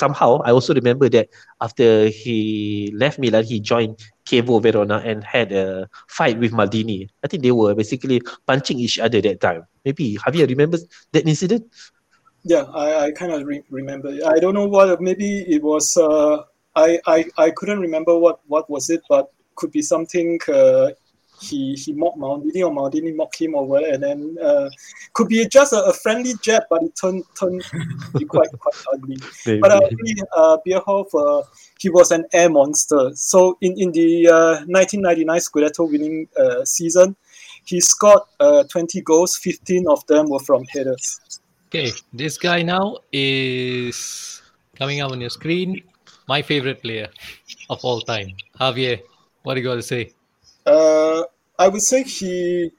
remember that after he left Milan, he joined Chievo Verona and had a fight with Maldini. I think they were basically punching each other that time. Maybe Javier remembers that incident. Yeah, I kind of remember. I don't know what. Maybe it was. I couldn't remember what was it, but could be something he mocked Maldini or Maldini mocked him or whatever, and then could be just a friendly jab, but it turned quite ugly. Maybe. But Bierhoff, he was an air monster. So in the 1999 Scudetto winning season, he scored 20 goals, 15 of them were from headers. Okay, this guy now is coming up on your screen. My favorite player of all time. Javier, what do you got to say? I would say he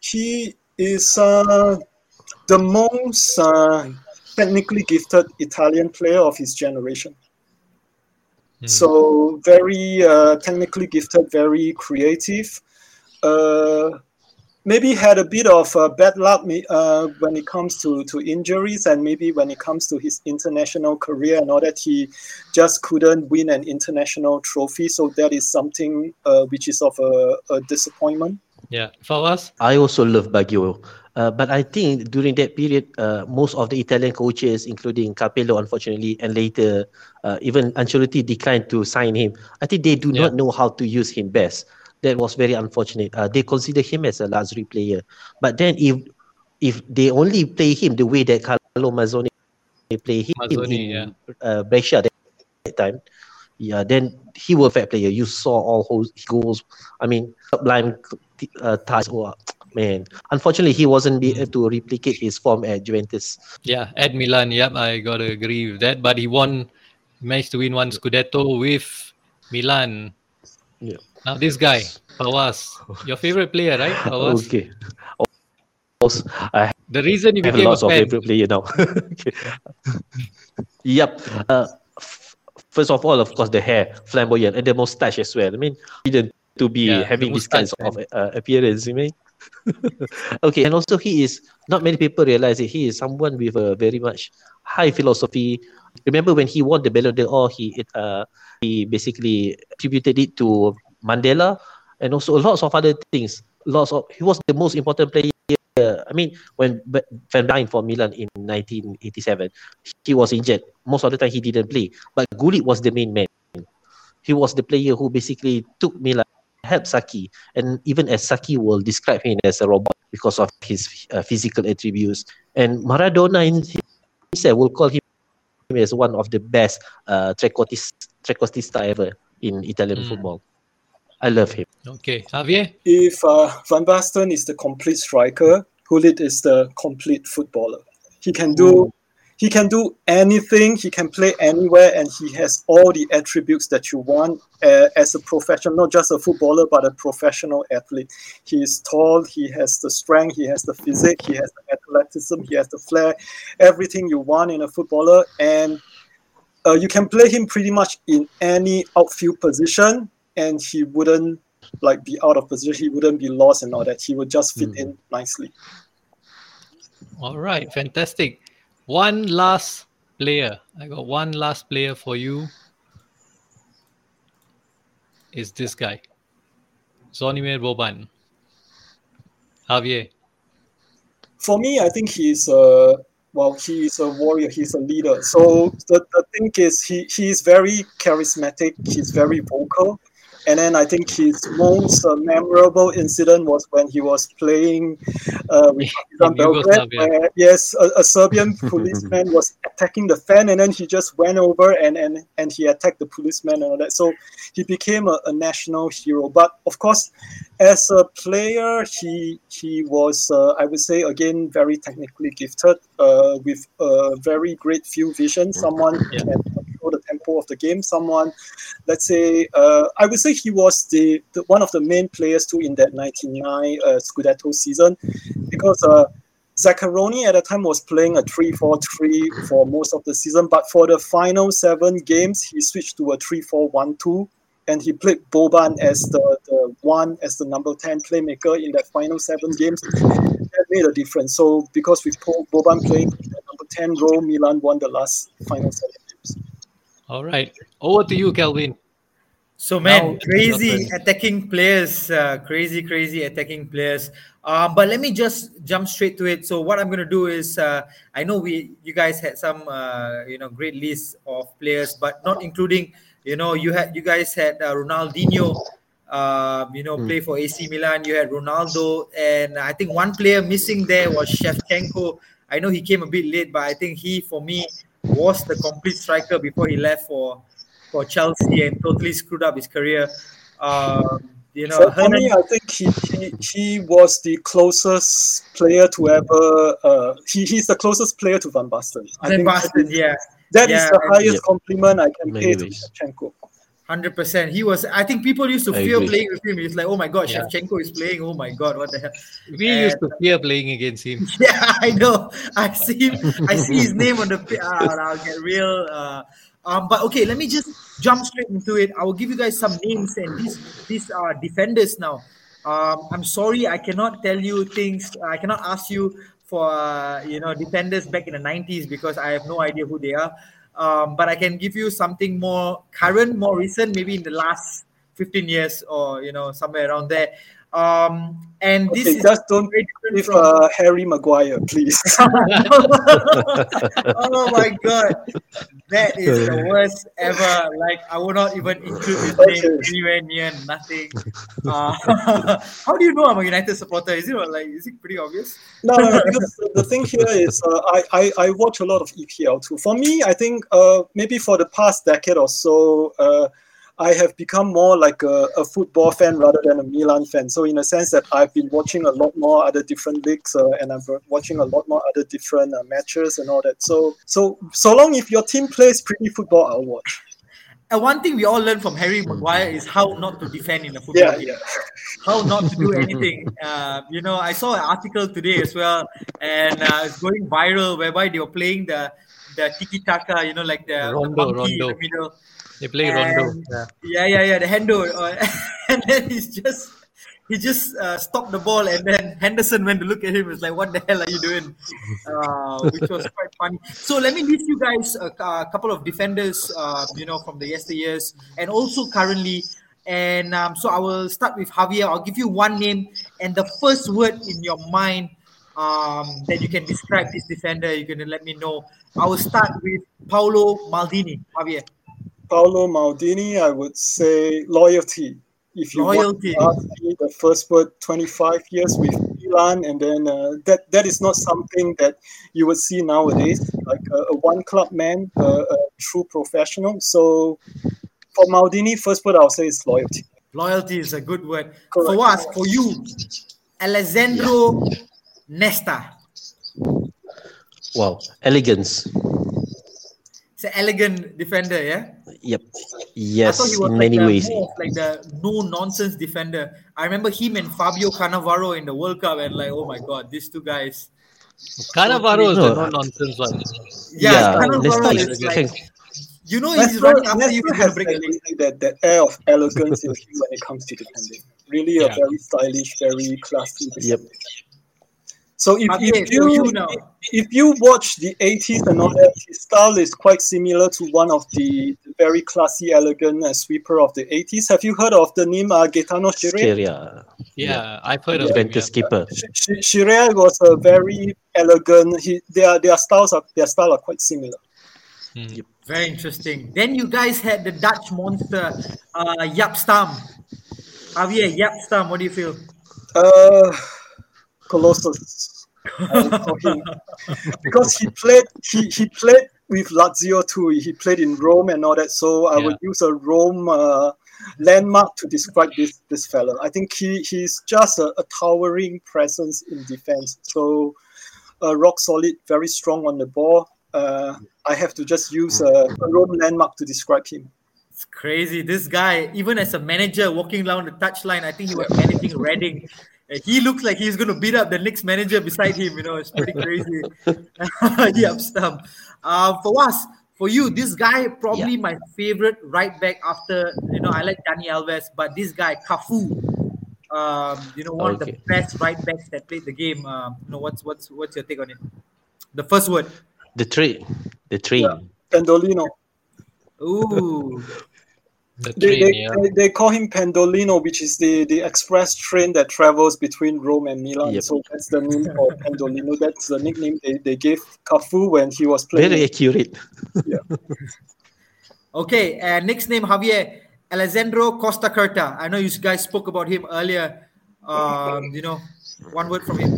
is the most technically gifted Italian player of his generation. So very technically gifted, very creative. Maybe had a bit of bad luck when it comes to injuries, and maybe when it comes to his international career and all that, he just couldn't win an international trophy. So that is something which is of a disappointment. Yeah, Fawaz? I also love Baggio. But I think during that period, most of the Italian coaches, including Capello, unfortunately, and later even Ancelotti declined to sign him. I think they do not know how to use him best. That was very unfortunate. They consider him as a luxury player. But then if they only play him the way that Carlo Mazzoni played him in Brescia that time, then he was a fair player. You saw all his goals. I mean, sublime ties. Oh, man. Unfortunately, he wasn't able to replicate his form at Juventus. Yeah, at Milan. Yep, I got to agree with that. But he managed to win one Scudetto with Milan. Yeah. Now this guy, Fawaz, your favorite player, right? Fawaz? Okay. The reason you became a fan. I have lots of favorite player now. Okay. Yep. first of all, of course, the hair, flamboyant, and the moustache as well. I mean, to be having this kind of appearance, you mean? Okay, and also he is, not many people realize it, he is someone with a very much high philosophy. Remember when he won the Ballon d'Or, he basically attributed it to Mandela and also lots of other things. He was the most important player. I mean, when Van Basten for Milan in 1987, he was injured. Most of the time he didn't play, but Gullit was the main man. He was the player who basically took Milan, helped Sacchi, and even as Sacchi will describe him as a robot because of his physical attributes. And Maradona himself will call him as one of the best trequartista ever in Italian football. I love him. Okay, Javier? If Van Basten is the complete striker, Gullit is the complete footballer. He can do anything, he can play anywhere, and he has all the attributes that you want as a professional, not just a footballer, but a professional athlete. He is tall, he has the strength, he has the physique, he has the athleticism, he has the flair, everything you want in a footballer. And you can play him pretty much in any outfield position, and he wouldn't be out of position, he wouldn't be lost and all that. He would just fit in nicely. All right, fantastic. One last player. I got one last player for you. Is this guy. Zonimir Boban. Javier. For me, I think he's a warrior. He's a leader. So the thing is, he is very charismatic. He's very vocal. And then I think his most memorable incident was when he was playing with Partizan Belgrade, where a Serbian policeman was attacking the fan, and then he just went over and he attacked the policeman and all that. So he became a national hero. But of course, as a player, he was, I would say, again, very technically gifted with a very great field vision. Someone who can control the tempo of the game. Someone, let's say, I would say he was the one of the main players too in that 99 Scudetto season, because Zaccheroni at the time was playing a 3-4-3 for most of the season. But for the final 7 games, he switched to a 3-4-1-2. And he played Boban as the number 10 playmaker in that final 7 games. That made a difference. So because with Boban playing in the number 10 role, Milan won the last final 7 games. All right. Over to you, Kelvin. So, man, crazy attacking players. But let me just jump straight to it. So what I'm going to do is, I know you guys had some, great list of players, but not including... You guys had Ronaldinho, play for AC Milan. You had Ronaldo, and I think one player missing there was Shevchenko. I know he came a bit late, but I think he, for me, was the complete striker before he left for Chelsea and totally screwed up his career. For me, I think he was the closest player to ever. He's the closest player to Van Basten. That is the highest compliment I can pay to Shevchenko. 100%. He was. I think people used to fear playing with him. It's like, oh my God, Shevchenko is playing. Oh my God, what the hell? We used to fear playing against him. Yeah, I know. I see him. I see his name on the. I'll get real. But okay, let me just jump straight into it. I will give you guys some names and these are defenders now. I'm sorry, I cannot tell you things. I cannot ask you for defenders back in the 90s because I have no idea who they are. But I can give you something more current, more recent, maybe in the last 15 years or somewhere around there. And this is just don't with Harry Maguire, please. Oh my God, that is the worst ever. Like I would not even include his name anywhere near nothing. How do you know I'm a United supporter? Is it pretty obvious? No, because the thing here is I watch a lot of EPL too. For me, I think maybe for the past decade or so. I have become more like a football fan rather than a Milan fan. So in a sense that I've been watching a lot more other different leagues and I'm watching a lot more other different matches and all that. So long if your team plays pretty football, I'll watch. And one thing we all learned from Harry Maguire is how not to defend in a football game. Yeah. How not to do anything. I saw an article today as well and it's going viral whereby they were playing the the tiki-taka, you know, like the monkey in the middle. They play Rondo. Yeah. The Hendo. And then he just stopped the ball, and then Henderson went to look at him. Was like, what the hell are you doing? Which was quite funny. So let me give you guys a couple of defenders, from the yesteryears and also currently. And so I will start with Javier. I'll give you one name and the first word in your mind that you can describe this defender. You're going to let me know. I will start with Paolo Maldini. Javier. Paolo Maldini, I would say loyalty. If you want to ask the first word, 25 years with Milan, and then that is not something that you would see nowadays, like a one-club man, a true professional. So for Maldini, first word I'll say is loyalty. Loyalty is a good word. Correct. For us, for you, Alessandro Nesta. Wow, elegance. It's an elegant defender, yeah? Yep. Yes, in many ways. Like the no-nonsense defender. I remember him and Fabio Cannavaro in the World Cup and like, oh my God, these two guys. Cannavaro is the no-nonsense one. Yeah, Cannavaro is like... You know, he's running after you can break the leg. That air of elegance in him when it comes to defending. Really a very stylish, very classy defender. Yep. So if you watch the 80s and all that, his style is quite similar to one of the very classy, elegant sweeper of the 80s. Have you heard of the name Gaetano Scirea? Yeah, I've heard of Juventus keeper. Scirea was a very elegant. Their styles are quite similar. Mm. Yep. Very interesting. Then you guys had the Dutch monster, Jaap Stam. Javier, Jaap Stam, what do you feel? Colossus, because he played with Lazio too. He played in Rome and all that. So I would use a Rome landmark to describe this fella. I think he's just a towering presence in defense. So rock solid, very strong on the ball. I have to just use a Rome landmark to describe him. It's crazy. This guy, even as a manager walking down the touchline, I think he was managing Reading. He looks like he's going to beat up the next manager beside him. You know, it's pretty crazy. Fawaz, for you, this guy probably my favorite right back after, you know, I like Dani Alves, but this guy, Cafu, one of the best right backs that played the game. What's your take on it? The first word. The train. Yeah. Pendolino. Ooh. They call him Pendolino, which is the express train that travels between Rome and Milan. Yep. So that's the name of Pendolino. That's the nickname they gave Cafu when he was playing. Very accurate. Yeah. Okay. Next name, Javier. Alessandro Costacurta. I know you guys spoke about him earlier. One word from him.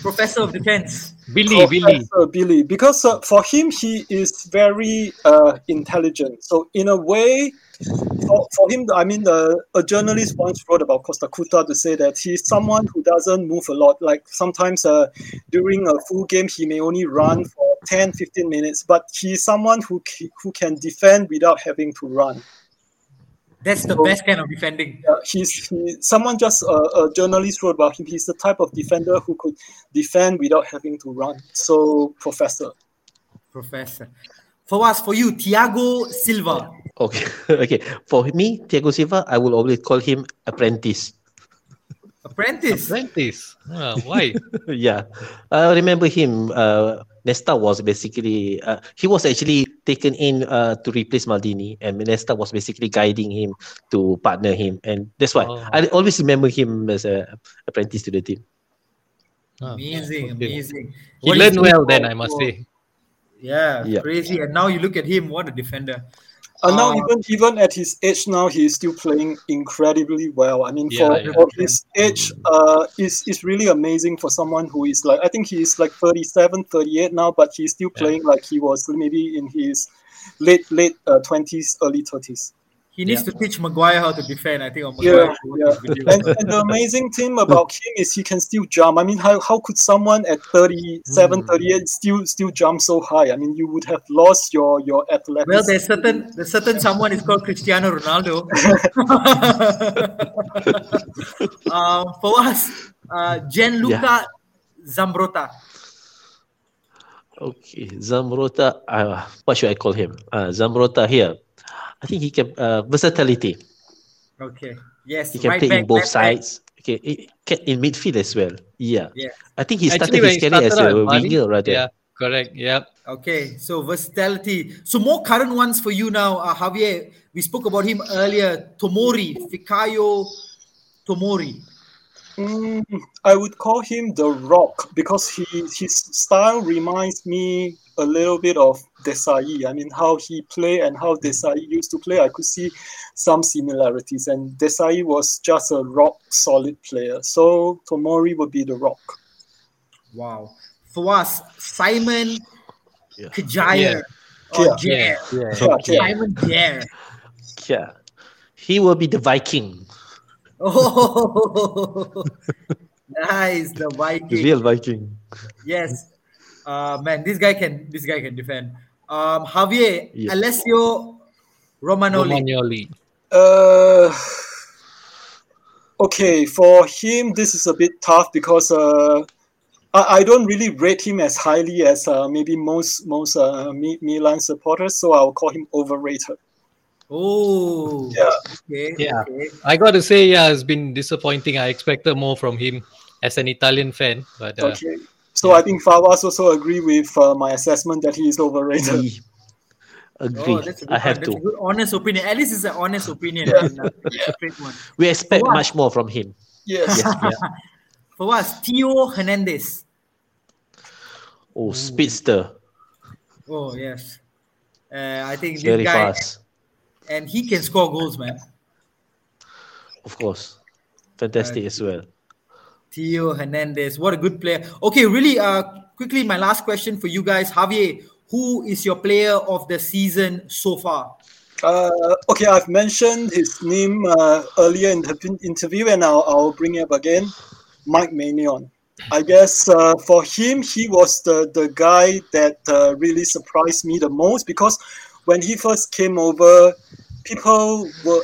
Professor of defense. Billy. Because for him, he is very intelligent. So in a way, for him, I mean, a journalist once wrote about Costacurta to say that he's someone who doesn't move a lot. Like sometimes during a full game, he may only run for 10, 15 minutes. But he's someone who can defend without having to run. That's the best kind of defending. Yeah, a journalist wrote about him. He's the type of defender who could defend without having to run. So, Professor. For you, Thiago Silva. Okay. For me, Thiago Silva, I will always call him Apprentice. Why? Yeah. I remember him. Nesta was basically, he was actually taken in to replace Maldini, and Nesta was basically guiding him to partner him. And that's why I always remember him as an apprentice to the team. Amazing. He learned well then, I must say. Yeah, crazy. And now you look at him, what a defender. Now, even at his age now, he is still playing incredibly well. I mean, for his age, it's really amazing for someone who is like, I think he is like 37, 38 now, but he's still playing like he was maybe in his late 20s, early 30s. He needs to teach Maguire how to defend, I think. And the amazing thing about him is he can still jump. I mean, how could someone at 37, 38 still jump so high? I mean, you would have lost your athleticism. Well, there's certain someone is called Cristiano Ronaldo. For us, Gianluca Zambrotta. Okay, Zamrota. What should I call him? Zamrota here. I think he can versatility. Okay. Yes. He can play in both sides. Okay. In midfield as well. Yeah. Yeah. I think he started his career as a winger rather. Yeah. Correct. Yep. Okay. So versatility. So more current ones for you now, Javier. We spoke about him earlier. Tomori, Fikayo Tomori. I would call him the Rock because his style reminds me a little bit of Desailly. I mean, how he played and how Desailly used to play, I could see some similarities. And Desailly was just a rock solid player. So Tomori would be the Rock. Wow. Fawaz, Simon Kjaer. Simon Kjaer. Yeah. He will be the Viking. Oh, nice! The Viking, the real Viking. Yes, man, this guy can defend. Javier, yes. Alessio Romagnoli. Okay, for him, this is a bit tough because I don't really rate him as highly as maybe most Milan supporters, so I'll call him overrated. Oh, yeah. Okay, yeah. Okay. I got to say, yeah, it's been disappointing. I expected more from him as an Italian fan. But okay. So yeah. I think Fawaz also agree with my assessment that he is overrated. Yeah. Agree. Oh, that's a good, honest opinion. At least it's an honest opinion. Yeah. We expect much more from him. Yes. Fawaz, Theo Hernandez. Oh, speedster. Oh, yes. I think very this guy... fast. And he can score goals, man. Of course. Fantastic as well. Theo Hernandez. What a good player. Okay, really quickly, my last question for you guys. Javier, who is your player of the season so far? Okay, I've mentioned his name earlier in the interview, and I'll bring it up again. Mike Maignan. I guess for him, he was the guy that really surprised me the most because when he first came over,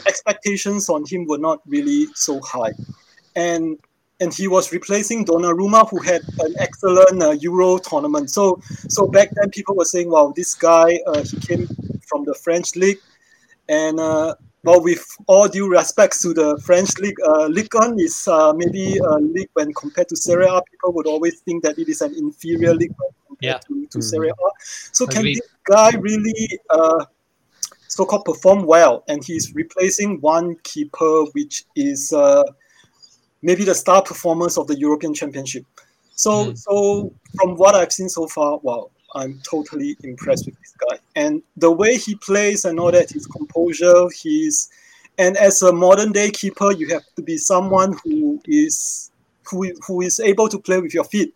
expectations on him were not really so high. And he was replacing Donnarumma, who had an excellent Euro tournament. So back then, people were saying, wow, this guy, he came from the French League. And with all due respect to the French League, Ligue 1 is maybe a league when compared to Serie A, people would always think that it is an inferior league to Serie A. So can this guy really so-called perform well? And he's replacing one keeper, which is maybe the star performance of the European Championship. So from what I've seen so far, wow, I'm totally impressed with this guy. And the way he plays and all that, his composure, and as a modern-day keeper, you have to be someone who is able to play with your feet,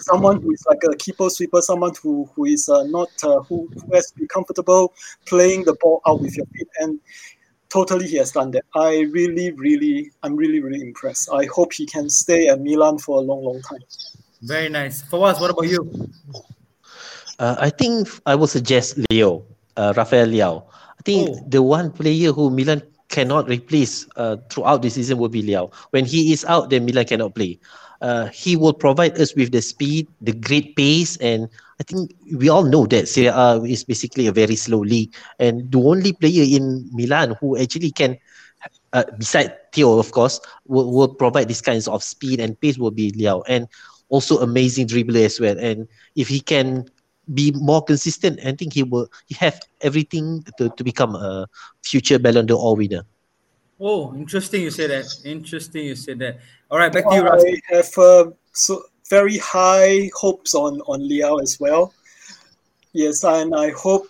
someone who is like a keeper sweeper, someone who is not who has to be comfortable playing the ball out with your feet, and totally he has done that. I'm really, really impressed. I hope he can stay at Milan for a long, long time. Very nice. Fawaz, what about you? I think I would suggest Rafael Leao. I think the one player who Milan cannot replace throughout the season will be Leao. When he is out, then Milan cannot play. He will provide us with the speed, the great pace, and I think we all know that Serie A is basically a very slow league. And the only player in Milan who actually can, besides Theo, of course, will provide these kinds of speed and pace will be Leao. And also amazing dribbler as well. And if he can be more consistent, I think he will have everything to become a future Ballon d'Or winner. Oh, interesting you say that. All right, back to you, Rafi. I have very high hopes on Leao as well. Yes, and I hope,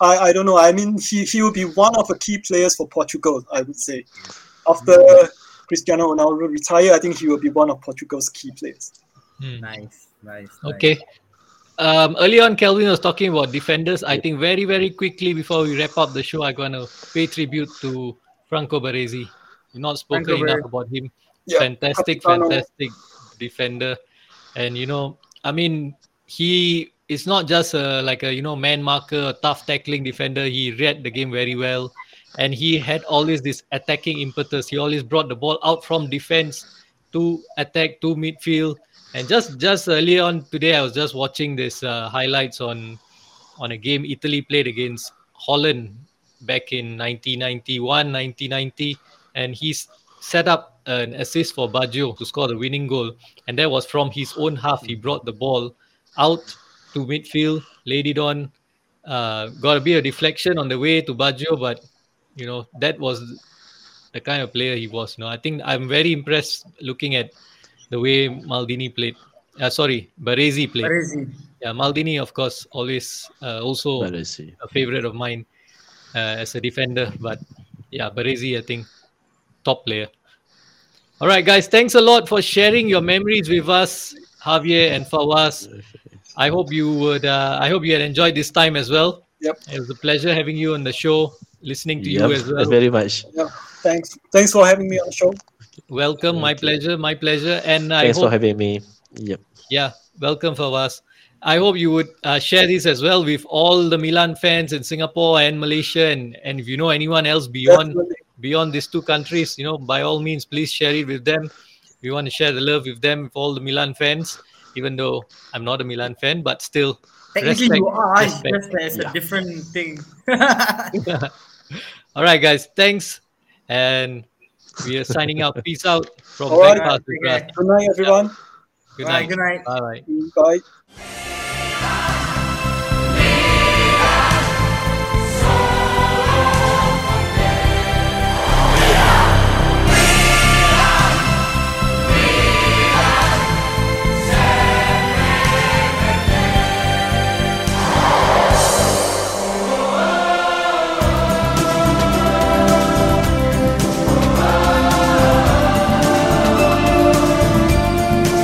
I don't know, I mean, he will be one of the key players for Portugal, I would say. After Cristiano Ronaldo retire, I think he will be one of Portugal's key players. Nice. Okay. Early on, Kelvin was talking about defenders. I think very, very quickly before we wrap up the show, I'm going to pay tribute to Franco Baresi. You've not spoken enough about him. Yeah. Fantastic defender. And, I mean, he is not just a man marker, a tough tackling defender. He read the game very well. And he had always this attacking impetus. He always brought the ball out from defense to attack, to midfield. And just earlier on today, I was just watching this highlights on a game Italy played against Holland back in 1991, 1990. And he set up an assist for Baggio to score the winning goal. And that was from his own half. He brought the ball out to midfield, laid it on, got a bit of deflection on the way to Baggio. But, you know, that was the kind of player he was. No, I think I'm very impressed looking at the way Maldini played. Baresi played. Baresi. Yeah, Maldini, of course, always also Baresi, a favorite of mine as a defender. But yeah, Baresi, I think, top player. All right, guys, thanks a lot for sharing your memories with us, Javier and Fawaz. I hope you would. I hope you had enjoyed this time as well. Yep, it was a pleasure having you on the show, listening to you as well. Very much. Yeah, thanks for having me on the show. Welcome, my pleasure. And thanks for having me. Yep. Yeah, welcome Fawaz. I hope you would share this as well with all the Milan fans in Singapore and Malaysia, and if you know anyone else beyond these two countries, you know, by all means, please share it with them. We want to share the love with them, with all the Milan fans. Even though I'm not a Milan fan, but still, technically you are. It's a different thing. All right, guys, thanks, and we are signing out. Peace out from Backpass. Good night, everyone. Good night. Bye.